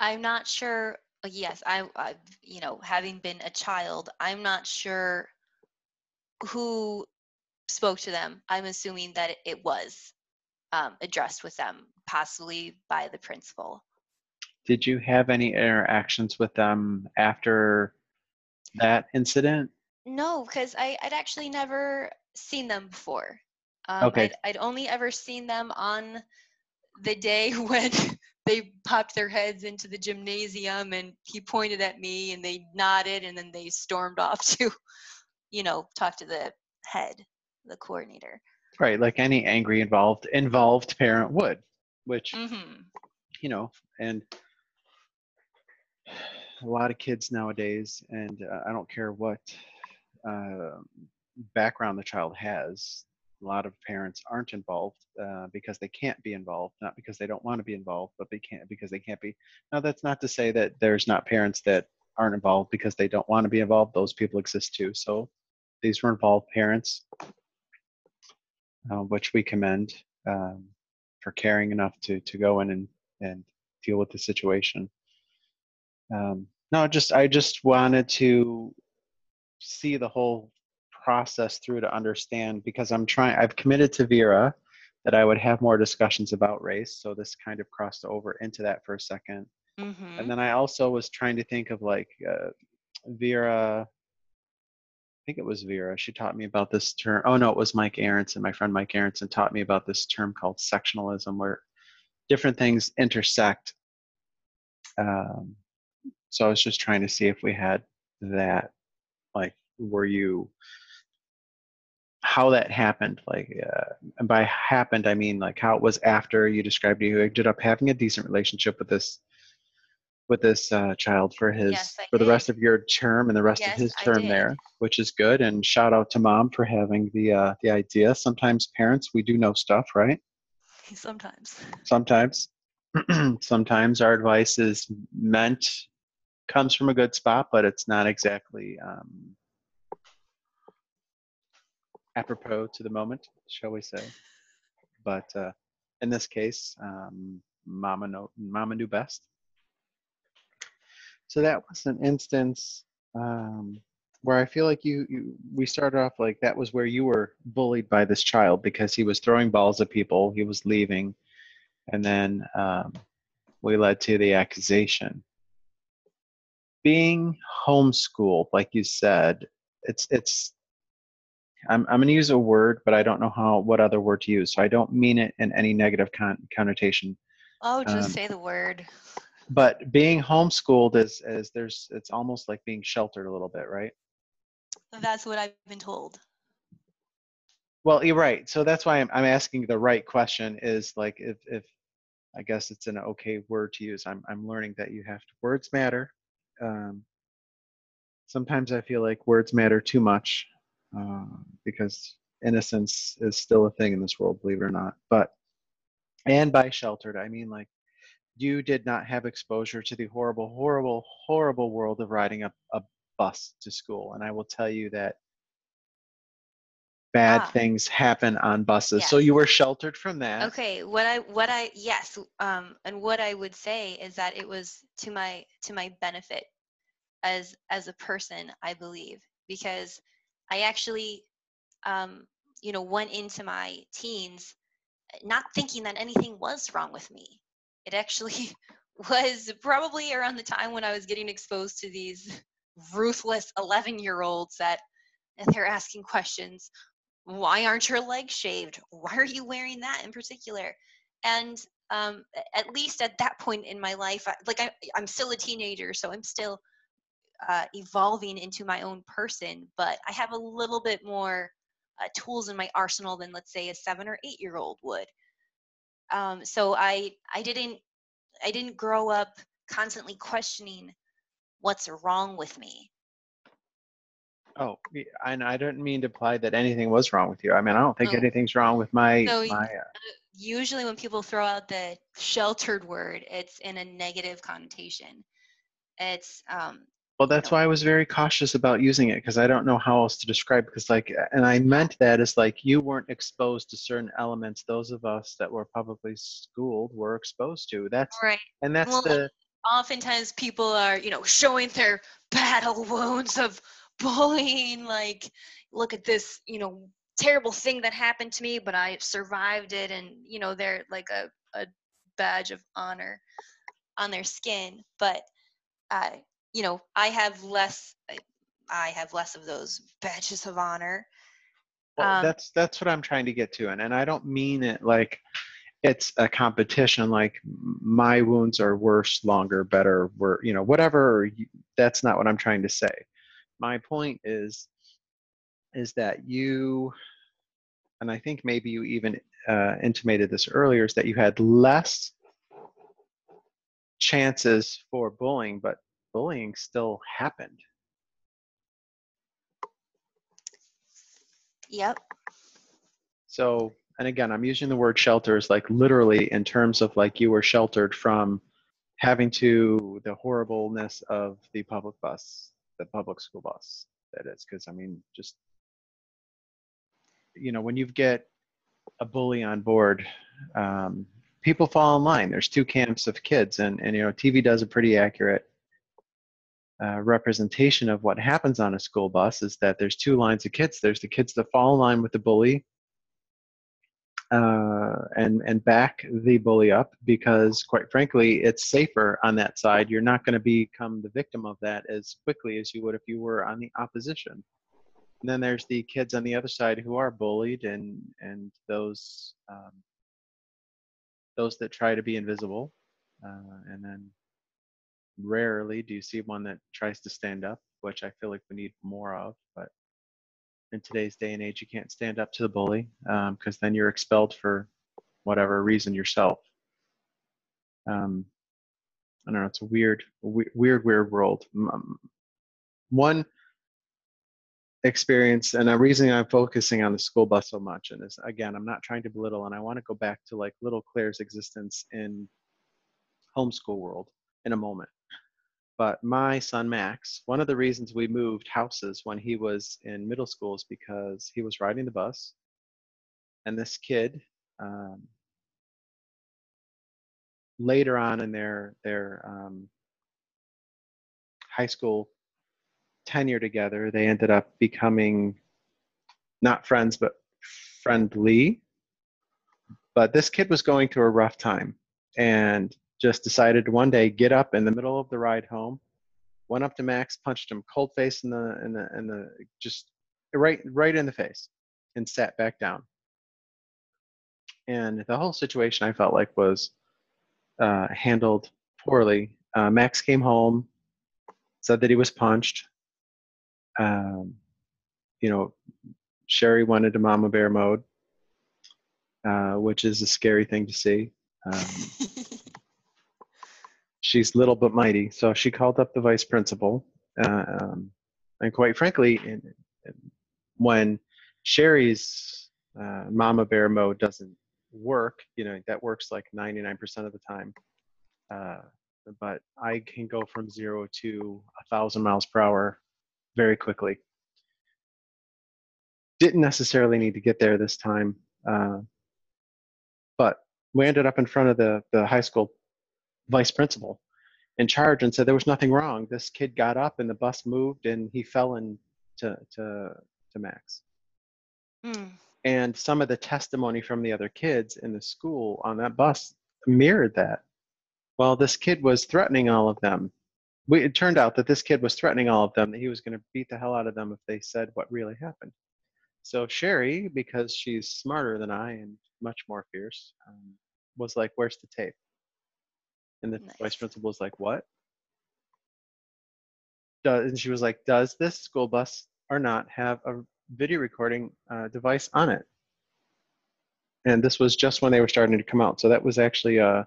I'm not sure. Yes, I, I, you know, having been a child, I'm not sure who spoke to them. I'm assuming that it was um, addressed with them, possibly by the principal. Did you have any interactions with them after that incident? No, because I, I'd actually never seen them before. Um, okay. I'd, I'd only ever seen them on the day when they popped their heads into the gymnasium and he pointed at me and they nodded and then they stormed off to, you know, talk to the head, the coordinator. Right, like any angry involved, involved parent would, which, mm-hmm. you know, and... a lot of kids nowadays, and uh, I don't care what uh, background the child has, a lot of parents aren't involved uh, because they can't be involved, not because they don't want to be involved, but they can't because they can't be. Now, that's not to say that there's not parents that aren't involved because they don't want to be involved. Those people exist too. So these were involved parents, uh, which we commend um, for caring enough to, to go in and, and deal with the situation. Um, no, just I just wanted to see the whole process through to understand, because I'm trying. I've committed to Vera that I would have more discussions about race, so this kind of crossed over into that for a second. Mm-hmm. And then I also was trying to think of like uh, Vera. I think it was Vera. She taught me about this term. Oh no, it was Mike Aronson. My friend Mike Aronson taught me about this term called sectionalism, where different things intersect. Um, So I was just trying to see if we had that, like, were you, how that happened. Like, uh, by happened, I mean like how it was after you described you ended up having a decent relationship with this with this uh, child for his yes, for did. the rest of your term and the rest yes, of his term there, which is good. And shout out to Mom for having the uh, the idea. Sometimes parents, we do know stuff, right? Sometimes. Sometimes. Sometimes our advice is meant, comes from a good spot, but it's not exactly um, apropos to the moment, shall we say. But uh, in this case, um, mama, know, mama knew best. So that was an instance um, where I feel like you, you, we started off like that was where you were bullied by this child because he was throwing balls at people, he was leaving, and then um, we led to the accusation. Being homeschooled, like you said, it's, it's, I'm, I'm going to use a word, but I don't know how, what other word to use. So I don't mean it in any negative con connotation. Oh, just um, say the word. But being homeschooled is, is there's, it's almost like being sheltered a little bit, right? That's what I've been told. Well, you're right. So that's why I'm, I'm asking the right question is like, if, if I guess it's an okay word to use, I'm, I'm learning that you have to, words matter. Um, sometimes I feel like words matter too much, uh, because innocence is still a thing in this world, believe it or not. But, and by sheltered, I mean like, you did not have exposure to the horrible, horrible, horrible world of riding a, a bus to school. And I will tell you that bad ah. things happen on buses. Yes. So you were sheltered from that. Okay. What I, what I, yes. Um, and what I would say is that it was to my, to my benefit as, as a person, I believe, because I actually, um, you know, went into my teens not thinking that anything was wrong with me. It actually was probably around the time when I was getting exposed to these ruthless eleven-year-olds that they're asking questions. Why aren't your legs shaved? Why are you wearing that in particular? And um, at least at that point in my life, I, like I, I'm still a teenager, so I'm still uh, evolving into my own person, but I have a little bit more uh, tools in my arsenal than, let's say, a seven or eight-year-old would. Um, so I, I didn't, I didn't grow up constantly questioning what's wrong with me. Oh, and I didn't mean to imply that anything was wrong with you. I mean, I don't think oh. anything's wrong with my, so my uh, usually when people throw out the sheltered word, it's in a negative connotation. It's, um, well, that's you know, why I was very cautious about using it, because I don't know how else to describe, because like, and I meant that as like you weren't exposed to certain elements those of us that were publicly schooled were exposed to. That's right. And that's well, the... Oftentimes people are, you know, showing their battle wounds of bullying, like, look at this, you know, terrible thing that happened to me, but I survived it, and, you know, they're like a, a badge of honor on their skin, but... Uh, you know, I have less, I have less of those badges of honor. Well, um, that's, that's what I'm trying to get to. And, and I don't mean it like it's a competition, like my wounds are worse, longer, better, were, you know, whatever. That's not what I'm trying to say. My point is, is that you, and I think maybe you even uh, intimated this earlier, is that you had less chances for bullying, but bullying still happened. Yep. So, and again, I'm using the word shelters like literally in terms of like you were sheltered from having to the horribleness of the public bus, the public school bus. That is, because I mean, just, you know, when you get a bully on board, um, people fall in line. There's two camps of kids, and, and you know, T V does a pretty accurate Uh, representation of what happens on a school bus is that there's two lines of kids. There's the kids that fall in line with the bully uh, and, and back the bully up because, quite frankly, it's safer on that side. You're not going to become the victim of that as quickly as you would if you were on the opposition. And then there's the kids on the other side who are bullied and, and those, um, those that try to be invisible. Uh, and then rarely do you see one that tries to stand up, which I feel like we need more of, but in today's day and age, you can't stand up to the bully um, because then you're expelled for whatever reason yourself. Um, I don't know. It's a weird, weird, weird, weird world. Um, one experience, and the reason I'm focusing on the school bus so much, and is, again, I'm not trying to belittle, and I want to go back to like little Claire's existence in homeschool world in a moment. But my son, Max, one of the reasons we moved houses when he was in middle school is because he was riding the bus. And this kid, um, later on in their, their um, high school tenure together, they ended up becoming not friends, but friendly. But this kid was going through a rough time, and just decided one day, get up in the middle of the ride home, went up to Max, punched him cold face in the, in the, in the, just right, right in the face, and sat back down. And the whole situation I felt like was uh, handled poorly. Uh, Max came home, said that he was punched. Um, you know, Sherry went into mama bear mode, uh, which is a scary thing to see. Um, She's little but mighty. So she called up the vice principal. Uh, um, and quite frankly, in, in, when Sherry's uh, mama bear mode doesn't work, you know, that works like ninety-nine percent of the time. Uh, but I can go from zero to a thousand miles per hour very quickly. Didn't necessarily need to get there this time. Uh, but we ended up in front of the, the high school vice principal in charge and said there was nothing wrong. This kid got up and the bus moved and he fell into to, to Max. Mm. And some of the testimony from the other kids in the school on that bus mirrored that. Well, this kid was threatening all of them. We, it turned out that this kid was threatening all of them, that he was going to beat the hell out of them if they said what really happened. So Sherry, because she's smarter than I and much more fierce, um, was like, where's the tape? And the nice. Vice principal was like, what? Does, and she was like, does this school bus or not have a video recording uh, device on it? And this was just when they were starting to come out. So that was actually a,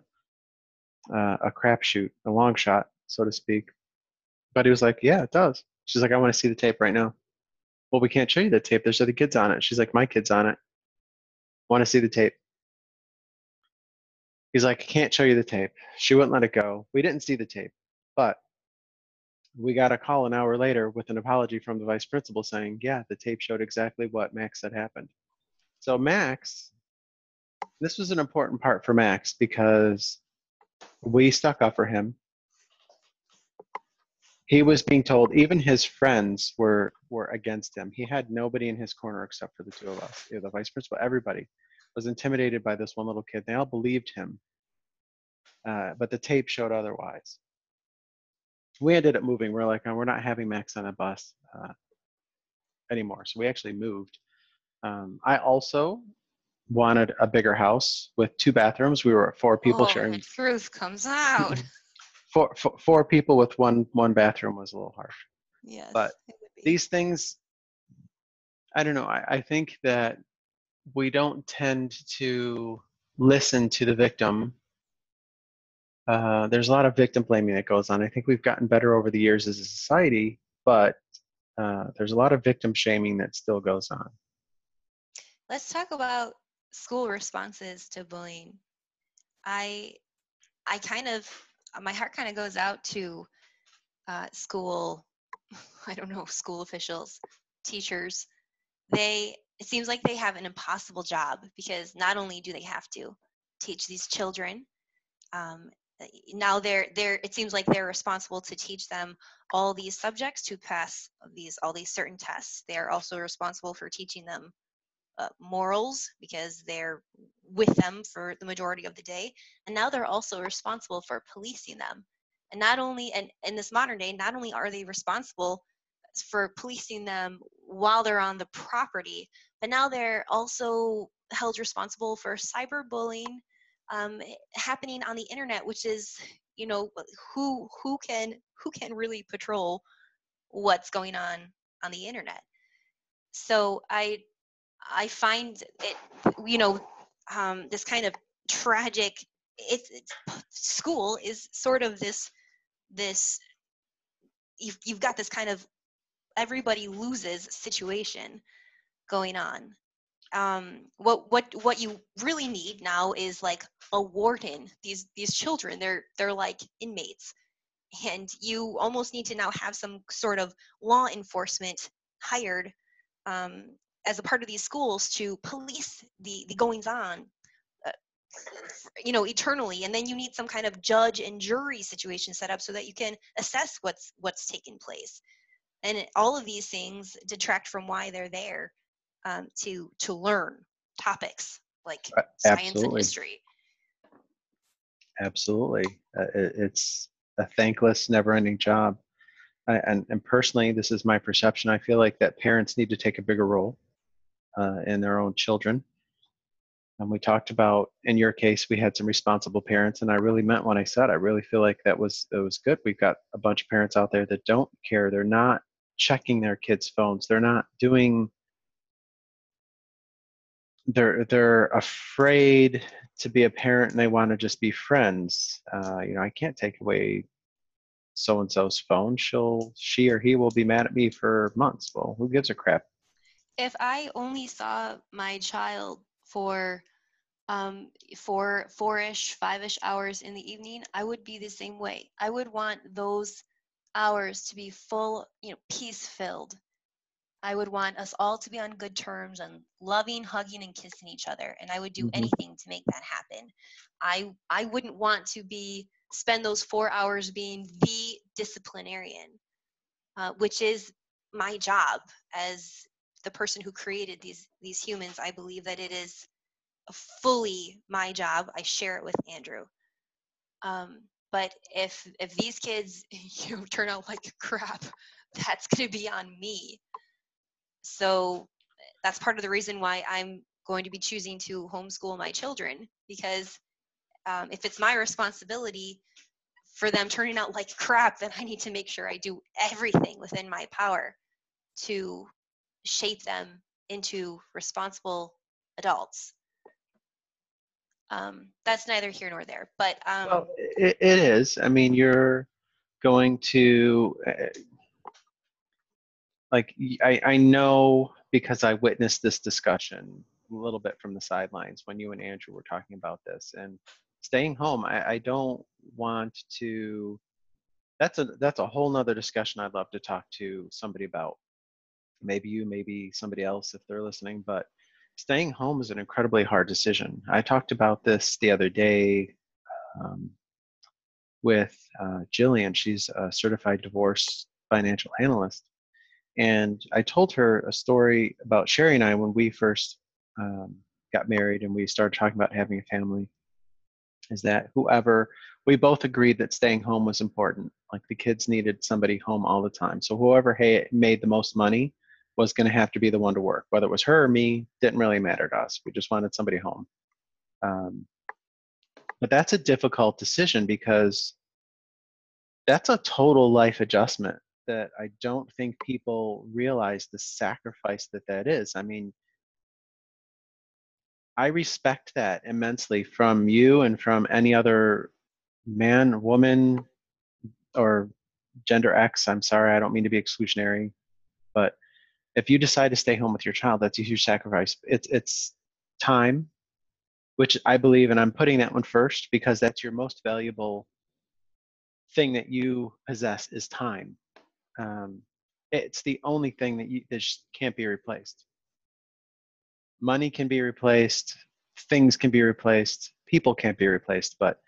a, a crapshoot, a long shot, so to speak. But he was like, yeah, it does. She's like, I want to see the tape right now. Well, we can't show you the tape. There's other kids on it. She's like, my kid's on it. Want to see the tape. He's like, I can't show you the tape. She wouldn't let it go. We didn't see the tape, but we got a call an hour later with an apology from the vice principal saying, yeah, the tape showed exactly what Max had happened. So Max, this was an important part for Max because we stuck up for him. He was being told, even his friends were, were against him. He had nobody in his corner except for the two of us, the vice principal, everybody was intimidated by this one little kid. They all believed him, uh, but the tape showed otherwise. We ended up moving. We're like, oh, we're not having Max on a bus uh, anymore. So we actually moved. Um, I also wanted a bigger house with two bathrooms. We were four people oh, sharing. The truth comes out. four, four, four people with one one bathroom was a little harsh. Yes, but these things, I don't know. I, I think that we don't tend to listen to the victim. Uh, there's a lot of victim blaming that goes on. I think we've gotten better over the years as a society, but uh, there's a lot of victim shaming that still goes on. Let's talk about school responses to bullying. I, I kind of, my heart kind of goes out to uh, school, I don't know, school officials, teachers. They, it seems like they have an impossible job because not only do they have to teach these children, um, now they're, they're, it seems like they're responsible to teach them all these subjects to pass these, all these certain tests. They're also responsible for teaching them uh, morals because they're with them for the majority of the day. And now they're also responsible for policing them. And not only, and in this modern day, not only are they responsible for policing them while they're on the property, but now they're also held responsible for cyberbullying um, happening on the internet, which is, you know, who who can who can really patrol what's going on on the internet? So I, I find it, you know, um, this kind of tragic, it's, it's school is sort of this, this, you've, you've got this kind of everybody loses situation going on. Um, what, what, what you really need now is like a warden. These, these children, they're, they're like inmates, and you almost need to now have some sort of law enforcement hired, um, as a part of these schools to police the, the goings on, uh, you know, eternally. And then you need some kind of judge and jury situation set up so that you can assess what's, what's taken place. And all of these things detract from why they're there, um, to, to learn topics like Absolutely. science and history. Absolutely. Uh, it, it's a thankless, never ending job. I, and, and personally, this is my perception. I feel like that parents need to take a bigger role uh, in their own children. And we talked about, in your case, we had some responsible parents, and I really meant what I said. I really feel like that was, it was good. We've got a bunch of parents out there that don't care. They're not checking their kids' phones. They're not doing, they're, they're afraid to be a parent, and they want to just be friends. Uh, you know, I can't take away so-and-so's phone. She'll, she or he will be mad at me for months. Well, who gives a crap? If I only saw my child for um, for four-ish, five-ish hours in the evening, I would be the same way. I would want those hours to be full, you know, peace-filled. I would want us all to be on good terms and loving, hugging, and kissing each other. And I would do mm-hmm. anything to make that happen. I I wouldn't want to be spend those four hours being the disciplinarian, uh, which is my job as the person who created these these humans. I believe that it is fully my job. I share it with Andrew. Um, but if if these kids, you know, turn out like crap, that's going to be on me. So that's part of the reason why I'm going to be choosing to homeschool my children, because Um, if it's my responsibility for them turning out like crap, then I need to make sure I do everything within my power to shape them into responsible adults. Um, that's neither here nor there, but um, well, it, it is. I mean, you're going to uh, like I, I know, because I witnessed this discussion a little bit from the sidelines when you and Andrew were talking about this, and staying home, I, I don't want to, that's a, that's a whole nother discussion I'd love to talk to somebody about. Maybe you, maybe somebody else if they're listening, but staying home is an incredibly hard decision. I talked about this the other day um, with uh, Jillian. She's a certified divorce financial analyst. And I told her a story about Sherry and I when we first um, got married and we started talking about having a family. Is that whoever, we both agreed that staying home was important. Like the kids needed somebody home all the time. So whoever hey, made the most money was going to have to be the one to work. Whether it was her or me, didn't really matter to us. We just wanted somebody home. Um, but that's a difficult decision, because that's a total life adjustment that I don't think people realize the sacrifice that that is. I mean, I respect that immensely from you and from any other man, woman, or gender X. I'm sorry, I don't mean to be exclusionary, but if you decide to stay home with your child, that's a huge sacrifice. It's it's time, which I believe, and I'm putting that one first because that's your most valuable thing that you possess is time. Um, it's the only thing that you that just can't be replaced. Money can be replaced, things can be replaced, people can't be replaced, but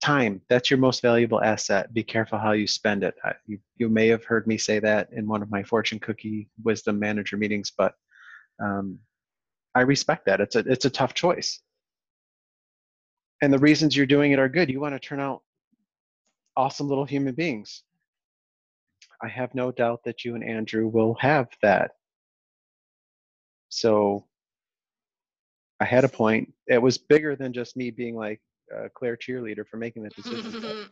time, that's your most valuable asset. Be careful how you spend it. I, you, you may have heard me say that in one of my fortune cookie wisdom manager meetings, but um, I respect that. It's a, it's a tough choice. And the reasons you're doing it are good. You want to turn out awesome little human beings. I have no doubt that you and Andrew will have that. So I had a point. It was bigger than just me being like a Claire cheerleader for making that decision.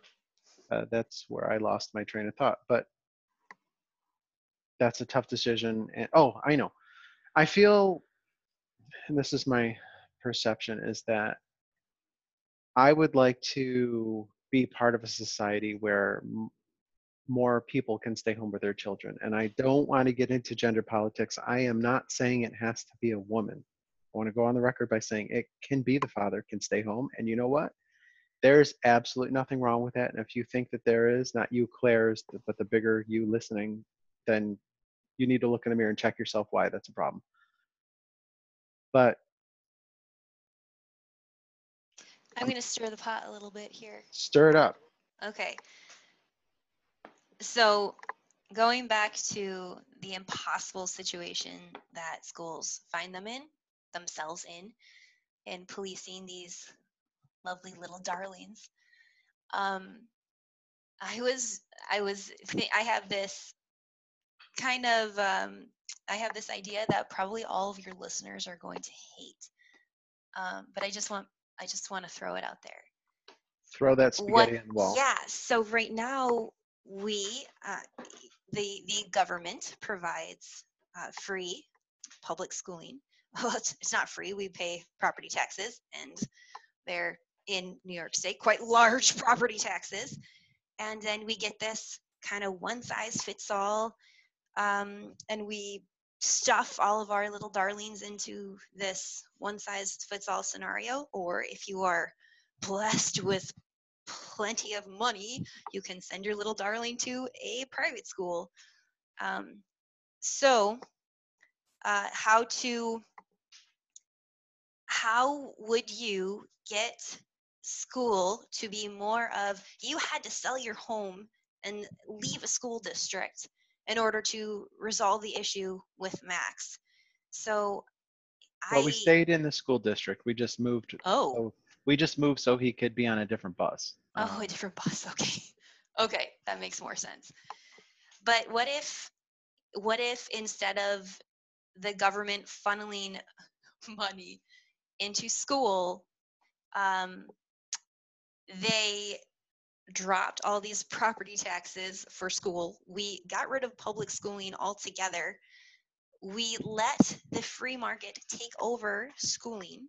But, uh, that's where I lost my train of thought. But that's a tough decision. And oh, I know. I feel, and this is my perception, is that I would like to be part of a society where m- more people can stay home with their children. And I don't want to get into gender politics. I am not saying it has to be a woman. I want to go on the record by saying it can be the father can stay home. And you know what? There's absolutely nothing wrong with that. And if you think that there is, not you, Claire, but the bigger you listening, then you need to look in the mirror and check yourself why that's a problem. But I'm going to stir the pot a little bit here. Stir it up. Okay. So going back to the impossible situation that schools find them in, themselves in, and policing these lovely little darlings. Um, I was, I was, th- I have this kind of, um, I have this idea that probably all of your listeners are going to hate. Um, but I just want I just want to throw it out there. Throw that spaghetti in the wall. Yeah. So right now, we, uh, the the government provides uh, free public schooling. Well, it's, it's not free. We pay property taxes, and they're in New York State, quite large property taxes. And then we get this kind of one size fits all, um, and we stuff all of our little darlings into this one-size-fits-all scenario, or if you are blessed with plenty of money, you can send your little darling to a private school. Um, so, uh, how to, how would you get school to be more of, you had to sell your home and leave a school district in order to resolve the issue with Max. So I... Well, we stayed in the school district. We just moved. Oh. So we just moved so he could be on a different bus. Um, oh, a different bus. Okay. Okay. That makes more sense. But what if, what if instead of the government funneling money into school, um, they... dropped all these property taxes for school. We got rid of public schooling altogether. We let the free market take over schooling.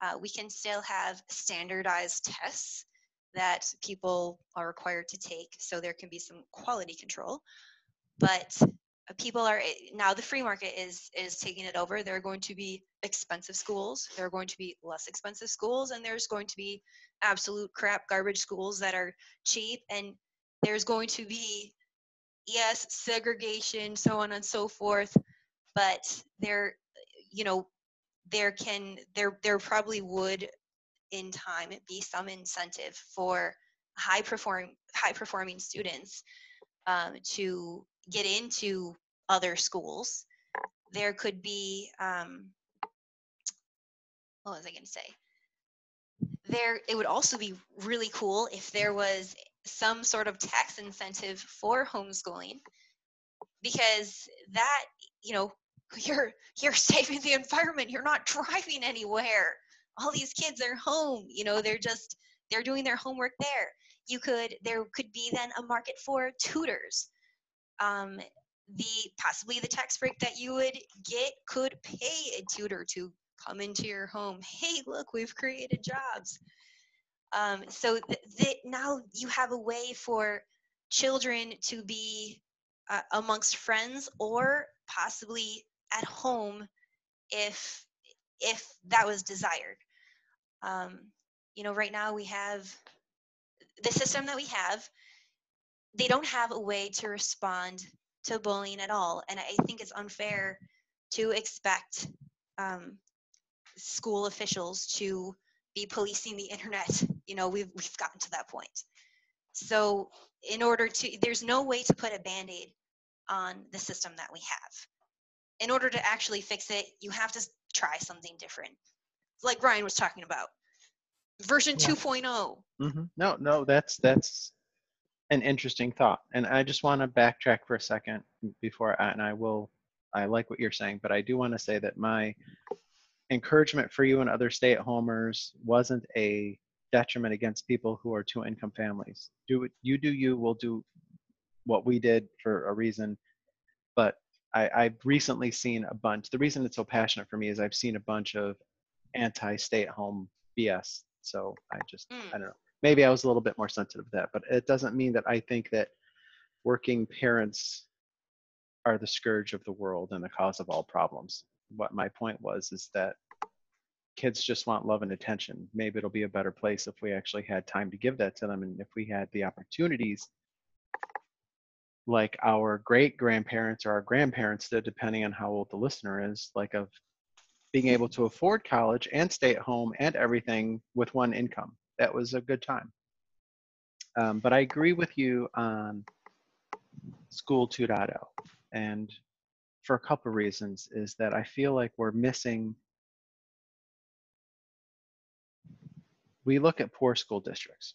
Uh, we can still have standardized tests that people are required to take, so there can be some quality control. But people are, now the free market is is taking it over. There are going to be expensive schools. There are going to be less expensive schools, and there's going to be absolute crap garbage schools that are cheap, and there's going to be, yes, segregation, so on and so forth, but there, you know, there can, there there probably would in time be some incentive for high perform high performing students um, to get into other schools. There could be um, what was I going to say? There, it would also be really cool if there was some sort of tax incentive for homeschooling, because that, you know, you're you're saving the environment. You're not driving anywhere. All these kids are home. You know, they're just they're doing their homework there. You could there could be then a market for tutors. Um, the possibly the tax break that you would get could pay a tutor to come into your home. Hey, look, we've created jobs. Um, so th- th- now you have a way for children to be uh, amongst friends, or possibly at home if if that was desired. Um, you know, right now we have the system that we have. They don't have a way to respond to bullying at all. And I think it's unfair to expect um, school officials to be policing the internet. You know, we've we've gotten to that point. So in order to, there's no way to put a Band-Aid on the system that we have. In order to actually fix it, you have to try something different. Like Ryan was talking about. Version yeah. two point oh. Mm-hmm. No, no, that's, that's an interesting thought. And I just want to backtrack for a second before, I, and I will, I like what you're saying, but I do want to say that my encouragement for you and other stay-at-homers wasn't a detriment against people who are two-income families. Do what you do, you will do what we did for a reason. But I, I've recently seen a bunch. The reason it's so passionate for me is I've seen a bunch of anti-stay-at-home B S. So I just, mm. I don't know. Maybe I was a little bit more sensitive to that, but it doesn't mean that I think that working parents are the scourge of the world and the cause of all problems. What my point was is that kids just want love and attention. Maybe it'll be a better place if we actually had time to give that to them, and if we had the opportunities like our great-grandparents or our grandparents did, depending on how old the listener is, like of being able to afford college and stay at home and everything with one income. That was a good time. Um, but I agree with you on School two point oh. And for a couple of reasons is that I feel like we're missing, we look at poor school districts.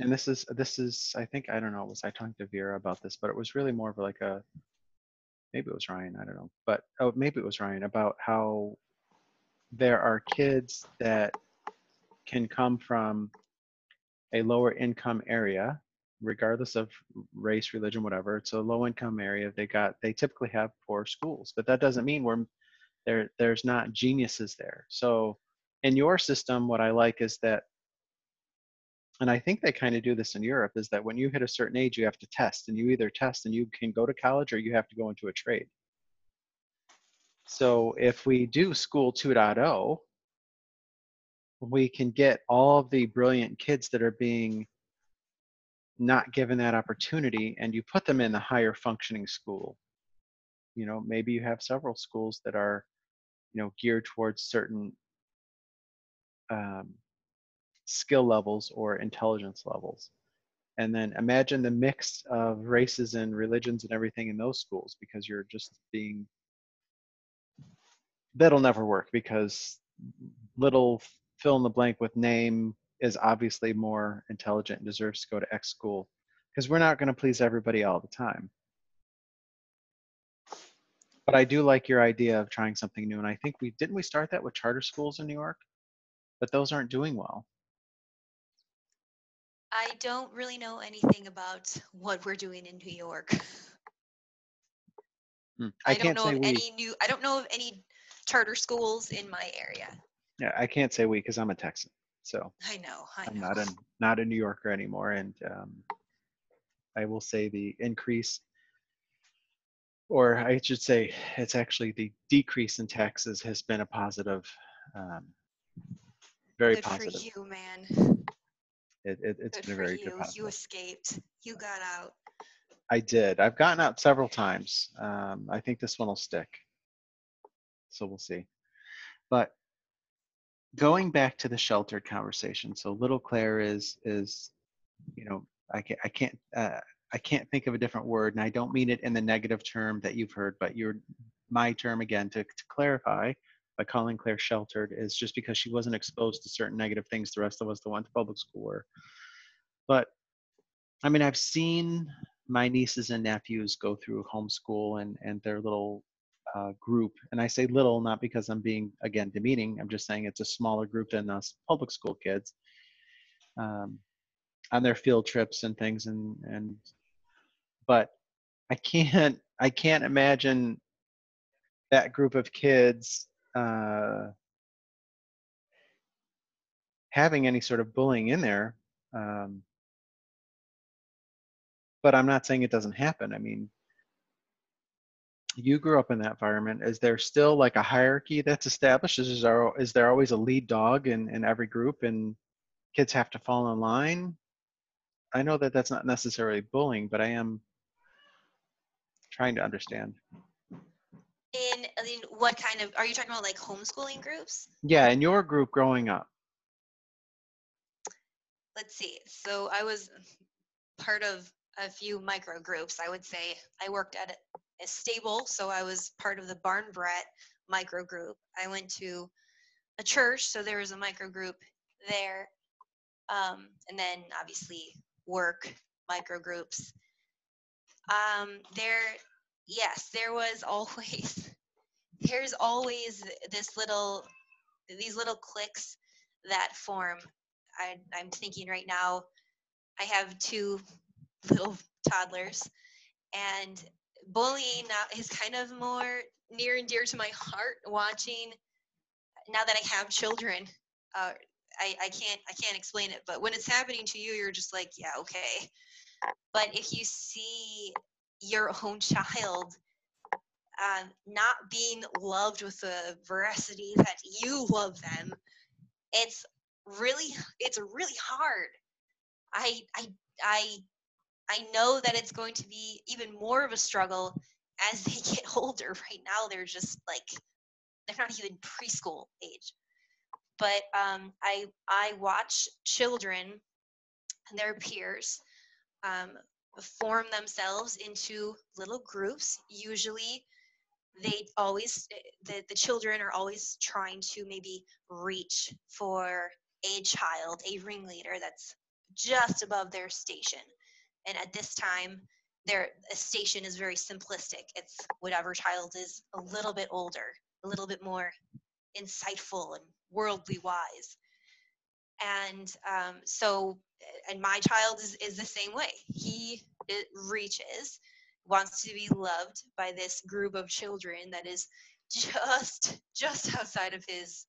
And this is, this is, I think, I don't know, was I talking to Vera about this, but it was really more of like a, maybe it was Ryan, I don't know, but oh, maybe it was Ryan, about how there are kids that can come from a lower income area, regardless of race, religion, whatever. It's a low income area. They got, they typically have poor schools, but that doesn't mean we're there. There's not geniuses there. So in your system, what I like is that, and I think they kind of do this in Europe, is that when you hit a certain age, you have to test, and you either test and you can go to college or you have to go into a trade. So if we do School two point oh, we can get all of the brilliant kids that are being not given that opportunity, and you put them in the higher functioning school. You know, maybe you have several schools that are, you know, geared towards certain um, skill levels or intelligence levels. And then imagine the mix of races and religions and everything in those schools, because you're just being, that'll never work, because little fill in the blank with name is obviously more intelligent and deserves to go to X school, because we're not going to please everybody all the time. But I do like your idea of trying something new. And I think we, didn't we start that with charter schools in New York? But those aren't doing well. I don't really know anything about what we're doing in New York. Hmm. I, I don't can't know say of we... any new, I don't know of any charter schools in my area. Yeah, I can't say we, because I'm a Texan, so I know, I know. I'm not a not a New Yorker anymore, and um, I will say the increase, or I should say, it's actually the decrease in taxes has been a positive, um, very good positive. Good for you, man. It, it it's good been a very you. good. Positive. You escaped. You got out. I did. I've gotten out several times. Um, I think this one will stick. So we'll see, but. Going back to the sheltered conversation, so little Claire is is, you know, I can't I can't uh, I can't think of a different word, and I don't mean it in the negative term that you've heard, but your my term again to, to clarify by calling Claire sheltered is just because she wasn't exposed to certain negative things the rest of us that went to public school were. But I mean, I've seen my nieces and nephews go through homeschool and and their little. Uh, group, and I say little not because I'm being again demeaning, I'm just saying it's a smaller group than us public school kids, um, on their field trips and things, and and but I can't I can't imagine that group of kids uh, having any sort of bullying in there, um, but I'm not saying it doesn't happen. I mean, you grew up in that environment. Is there still like a hierarchy that's established? Is there, is there always a lead dog in, in every group, and kids have to fall in line? I know that that's not necessarily bullying, but I am trying to understand. In, in what kind of, are you talking about like homeschooling groups? Yeah, in your group growing up. Let's see. So I was part of a few micro groups, I would say. I worked at it. Is stable, so I was part of the Barnbrett micro group. I went to a church, so there was a micro group there, um, and then obviously work micro groups. Um, there, yes, there was always there's always this little these little cliques that form. I, I'm thinking right now, I have two little toddlers, and bullying now is kind of more near and dear to my heart. Watching now that I have children, uh, I, I can't I can't explain it. But when it's happening to you, you're just like, yeah, okay. But if you see your own child um, not being loved with the veracity that you love them, it's really it's really hard. I I I. I know that it's going to be even more of a struggle as they get older. Right now, they're just like, they're not even preschool age. But um, I I watch children and their peers um, form themselves into little groups. Usually, they always, the, the children are always trying to maybe reach for a child, a ringleader that's just above their station. And at this time, their station is very simplistic. It's whatever child is a little bit older, a little bit more insightful and worldly wise. And um, so, and my child is, is the same way. He it reaches, wants to be loved by this group of children that is just, just outside of his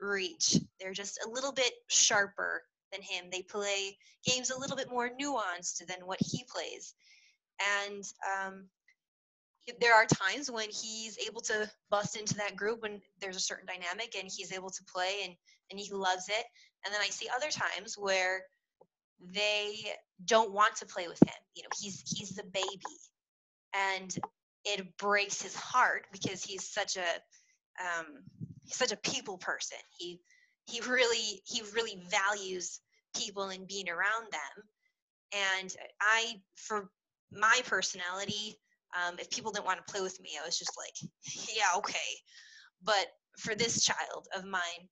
reach. They're just a little bit sharper than him. They play games a little bit more nuanced than what he plays. And um, there are times when he's able to bust into that group when there's a certain dynamic and he's able to play and, and he loves it. And then I see other times where they don't want to play with him. You know, he's, he's the baby, and it breaks his heart because he's such a, um, he's such a people person. He, He really, he really values people and being around them. And I, for my personality, um, if people didn't want to play with me, I was just like, yeah, okay. But for this child of mine,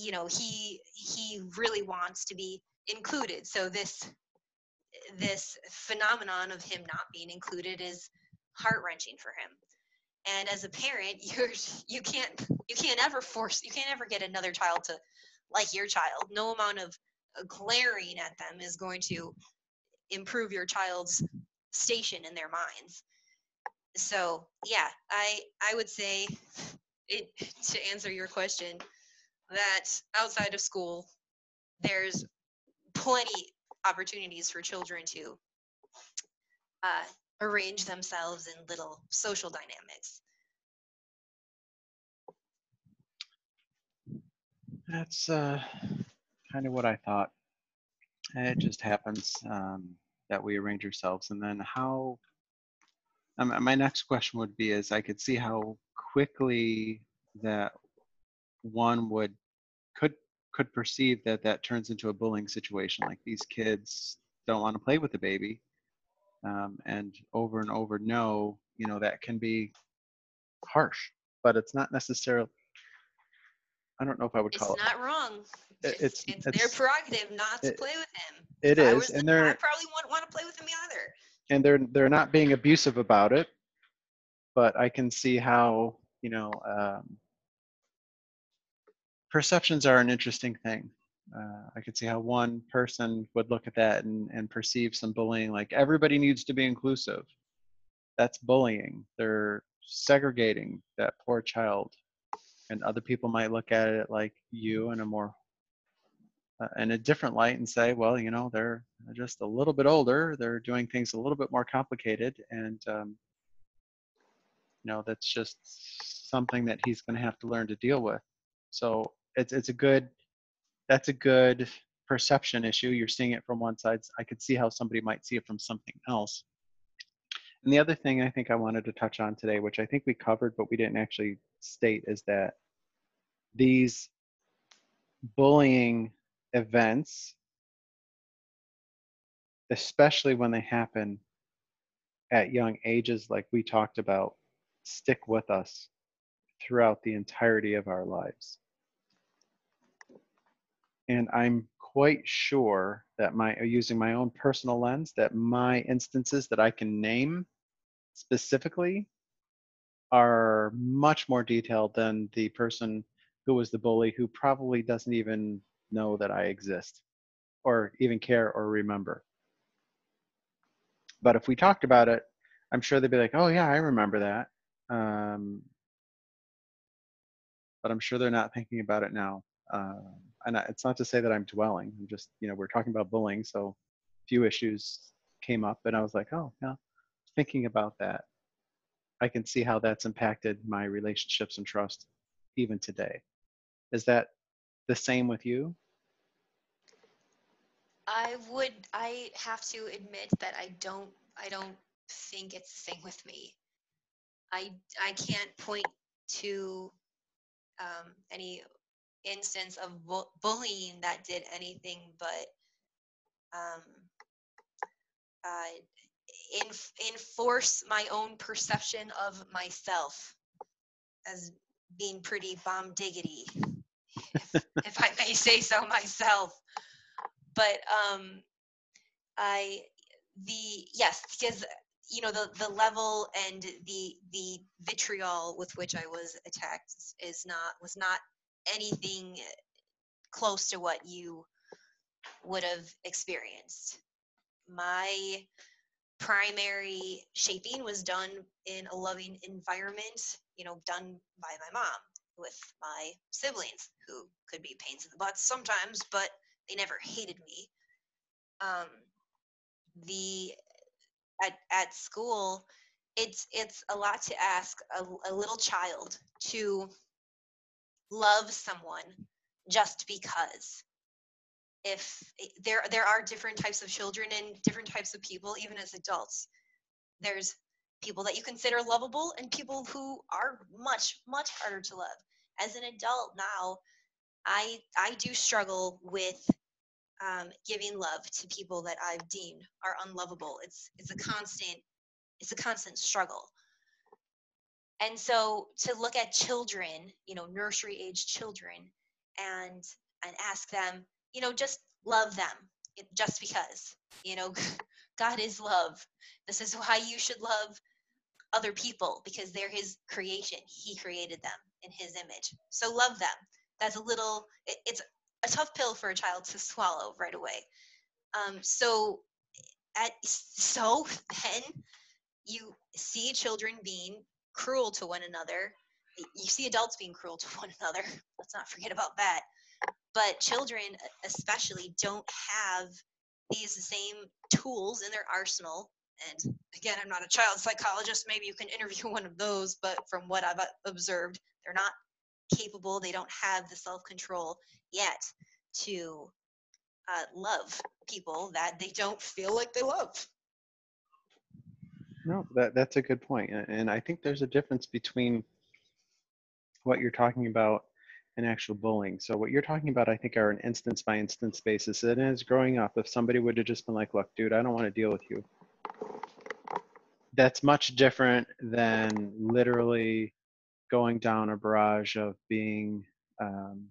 you know, he, he really wants to be included. So this, this phenomenon of him not being included is heart-wrenching for him. And as a parent, you're, you can't, you can't ever force, you can't ever get another child to like your child. No amount of glaring at them is going to improve your child's station in their minds. So yeah, I, I would say it, to answer your question, that outside of school, there's plenty opportunities for children to, uh, arrange themselves in little social dynamics. That's uh, kind of what I thought. It just happens um, that we arrange ourselves. And then how, um, my next question would be is I could see how quickly that one would, could, could perceive that that turns into a bullying situation. Like these kids don't want to play with the baby. Um, and over and over, no, you know, that can be harsh, but it's not necessarily, I don't know if I would it's call it. It's not wrong. It, it's, it's, it's their prerogative not to it, play with him. It if is. I, and the, I probably wouldn't want to play with him either. And they're, they're not being abusive about it, but I can see how, you know, um, perceptions are an interesting thing. Uh, I could see how one person would look at that and, and perceive some bullying, like everybody needs to be inclusive. That's bullying. They're segregating that poor child. And other people might look at it like you in a more, uh, in a different light and say, well, you know, they're just a little bit older. They're doing things a little bit more complicated. And, um, you know, that's just something that he's going to have to learn to deal with. So it's, it's a good, that's a good perception issue. You're seeing it from one side. I could see how somebody might see it from something else. And the other thing I think I wanted to touch on today, which I think we covered, but we didn't actually state, is that these bullying events, especially when they happen at young ages, like we talked about, stick with us throughout the entirety of our lives. And I'm quite sure that my, using my own personal lens, that my instances that I can name specifically are much more detailed than the person who was the bully, who probably doesn't even know that I exist or even care or remember. But if we talked about it, I'm sure they'd be like, oh yeah, I remember that. Um, but I'm sure they're not thinking about it now. Uh, and I, it's not to say that I'm dwelling. I'm just, you know, we're talking about bullying. So a few issues came up and I was like, oh yeah, thinking about that. I can see how that's impacted my relationships and trust even today. Is that the same with you? I would, I have to admit that I don't, I don't think it's the same with me. I, I can't point to um, any instance of bu bullying that did anything but um, uh, enf enforce my own perception of myself as being pretty bomb diggity, if, if I may say so myself. But um, I, the, yes, because, you know, the, the level and the, the vitriol with which I was attacked is not, was not anything close to what you would have experienced. My primary shaping was done in a loving environment, you know, done by my mom with my siblings, who could be pains in the butt sometimes, but they never hated me. Um, the at at school, it's it's a lot to ask a, a little child to love someone just because. If there there are different types of children and different types of people, even as adults, there's people that you consider lovable and people who are much much harder to love. As an adult now, I, I do struggle with um, giving love to people that I've deemed are unlovable. It's, it's a constant, it's a constant struggle. And so to look at children, you know, nursery age children, and, and ask them, you know, just love them just because, you know, God is love. This is why you should love other people, because they're his creation. He created them in his image. So love them. That's a little, it, it's a tough pill for a child to swallow right away. Um, so, at, so then you see children being cruel to one another. You see adults being cruel to one another. Let's not forget about that. But children especially don't have these same tools in their arsenal. And again, I'm not a child psychologist. Maybe you can interview one of those, but from what I've observed, they're not capable, they don't have the self-control yet to uh, love people that they don't feel like they love. No, that, that's a good point. And I think there's a difference between what you're talking about and actual bullying. So what you're talking about, I think, are an instance by instance basis. And as growing up, if somebody would have just been like, look, dude, I don't want to deal with you, that's much different than literally going down a barrage of being um,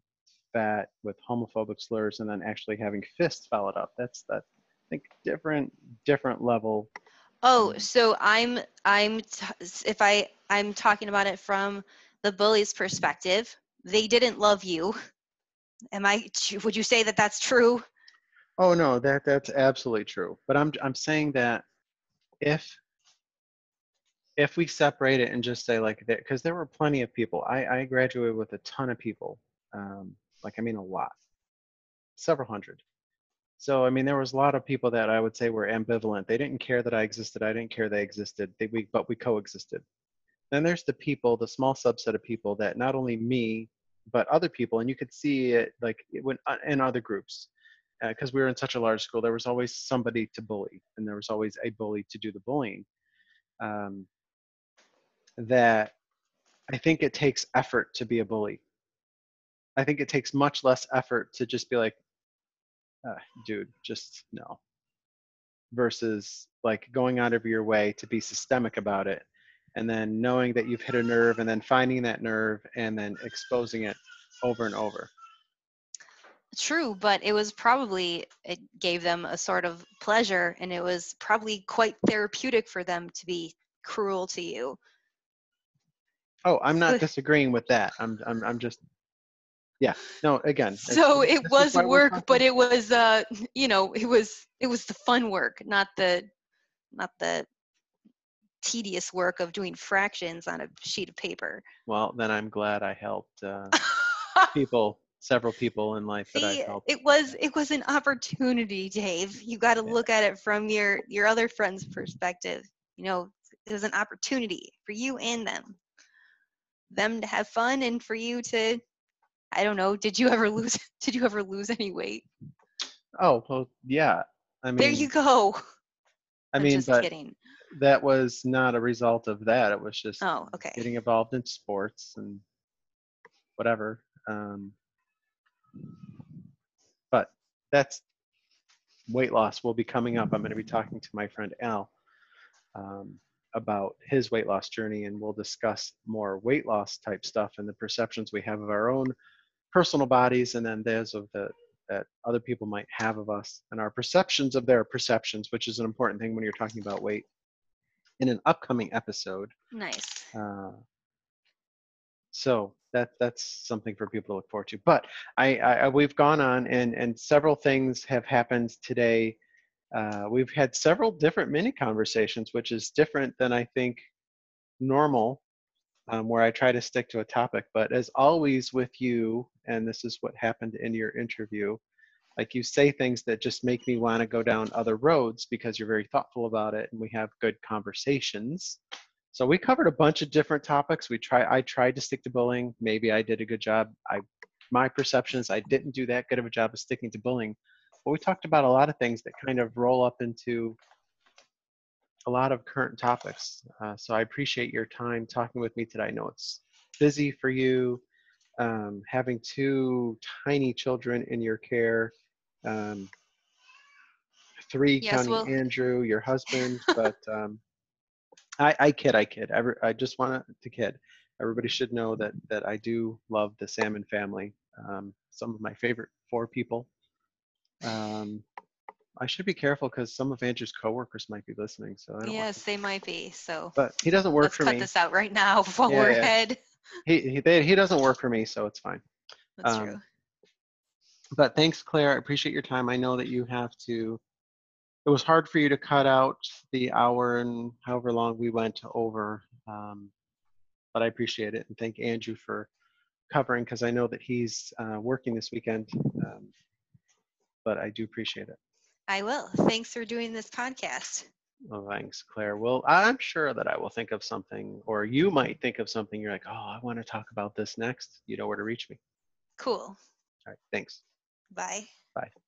fat with homophobic slurs and then actually having fists followed up. That's that, I think, different, different level. Oh, so I'm, I'm, t if I, I'm talking about it from the bully's perspective, they didn't love you. Am I, would you say that that's true? Oh no, that that's absolutely true. But I'm, I'm saying that if, if we separate it and just say like that, because there were plenty of people. I, I graduated with a ton of people. Um, like, I mean, a lot, several hundred. So, I mean, there was a lot of people that I would say were ambivalent. They didn't care that I existed. I didn't care they existed, they, we, but we coexisted. Then there's the people, the small subset of people that not only me, but other people. And you could see it like it went in other groups because uh, we were in such a large school. There was always somebody to bully and there was always a bully to do the bullying. Um, that I think it takes effort to be a bully. I think it takes much less effort to just be like, uh, dude, just no. Versus like going out of your way to be systemic about it. And then knowing that you've hit a nerve and then finding that nerve and then exposing it over and over. True, but it was probably, it gave them a sort of pleasure and it was probably quite therapeutic for them to be cruel to you. Oh, I'm not disagreeing with that. I'm, I'm, I'm just, yeah, no, again. So it was work, but it was, uh, you know, it was, it was the fun work, not the, not the tedious work of doing fractions on a sheet of paper. Well, then I'm glad I helped uh, people, several people in life that See, I helped. It was, it was an opportunity, Dave. You got to yeah. look at it from your, your other friend's perspective. You know, it was an opportunity for you and them. Them to have fun and for you to, I don't know, did you ever lose, did you ever lose any weight? Oh, well, yeah. I mean, there you go. I I'm mean, just but kidding. That was not a result of that. It was just oh, okay. getting involved in sports and whatever. Um, but that's weight loss will be coming up. I'm going to be talking to my friend Al um, about his weight loss journey, and we'll discuss more weight loss type stuff and the perceptions we have of our own personal bodies, and then those of the that other people might have of us, and our perceptions of their perceptions, which is an important thing when you're talking about weight, in an upcoming episode. Nice. Uh, so that that's something for people to look forward to. But I, I we've gone on, and and several things have happened today. Uh, we've had several different mini conversations, which is different than I think normal, um, where I try to stick to a topic. But as always with you, and this is what happened in your interview, like you say things that just make me want to go down other roads because you're very thoughtful about it, and we have good conversations. So we covered a bunch of different topics. We try. I tried to stick to bullying. Maybe I did a good job. I, my perception is I didn't do that good of a job of sticking to bullying. But we talked about a lot of things that kind of roll up into a lot of current topics. Uh, so I appreciate your time talking with me today. I know it's busy for you, um, having two tiny children in your care, um, three yes, counting well, Andrew, your husband. But um, I, I kid, I kid. I, re- I just want to kid. Everybody should know that that I do love the Salmon family. Um, some of my favorite four people. Um, I should be careful because some of Andrew's coworkers might be listening. So I don't yes, they might be. So, but he doesn't work Let's for me. Let's cut this out right now while yeah, we're yeah. ahead. He he, they, he doesn't work for me, so it's fine. That's um, true. But thanks, Claire. I appreciate your time. I know that you have to. It was hard for you to cut out the hour and however long we went over, um, but I appreciate it, and thank Andrew for covering because I know that he's uh, working this weekend. Um, But I do appreciate it. I will. Thanks for doing this podcast. Well, thanks, Claire. Well, I'm sure that I will think of something, or you might think of something. You're like, oh, I want to talk about this next. You know where to reach me. Cool. All right. Thanks. Bye. Bye.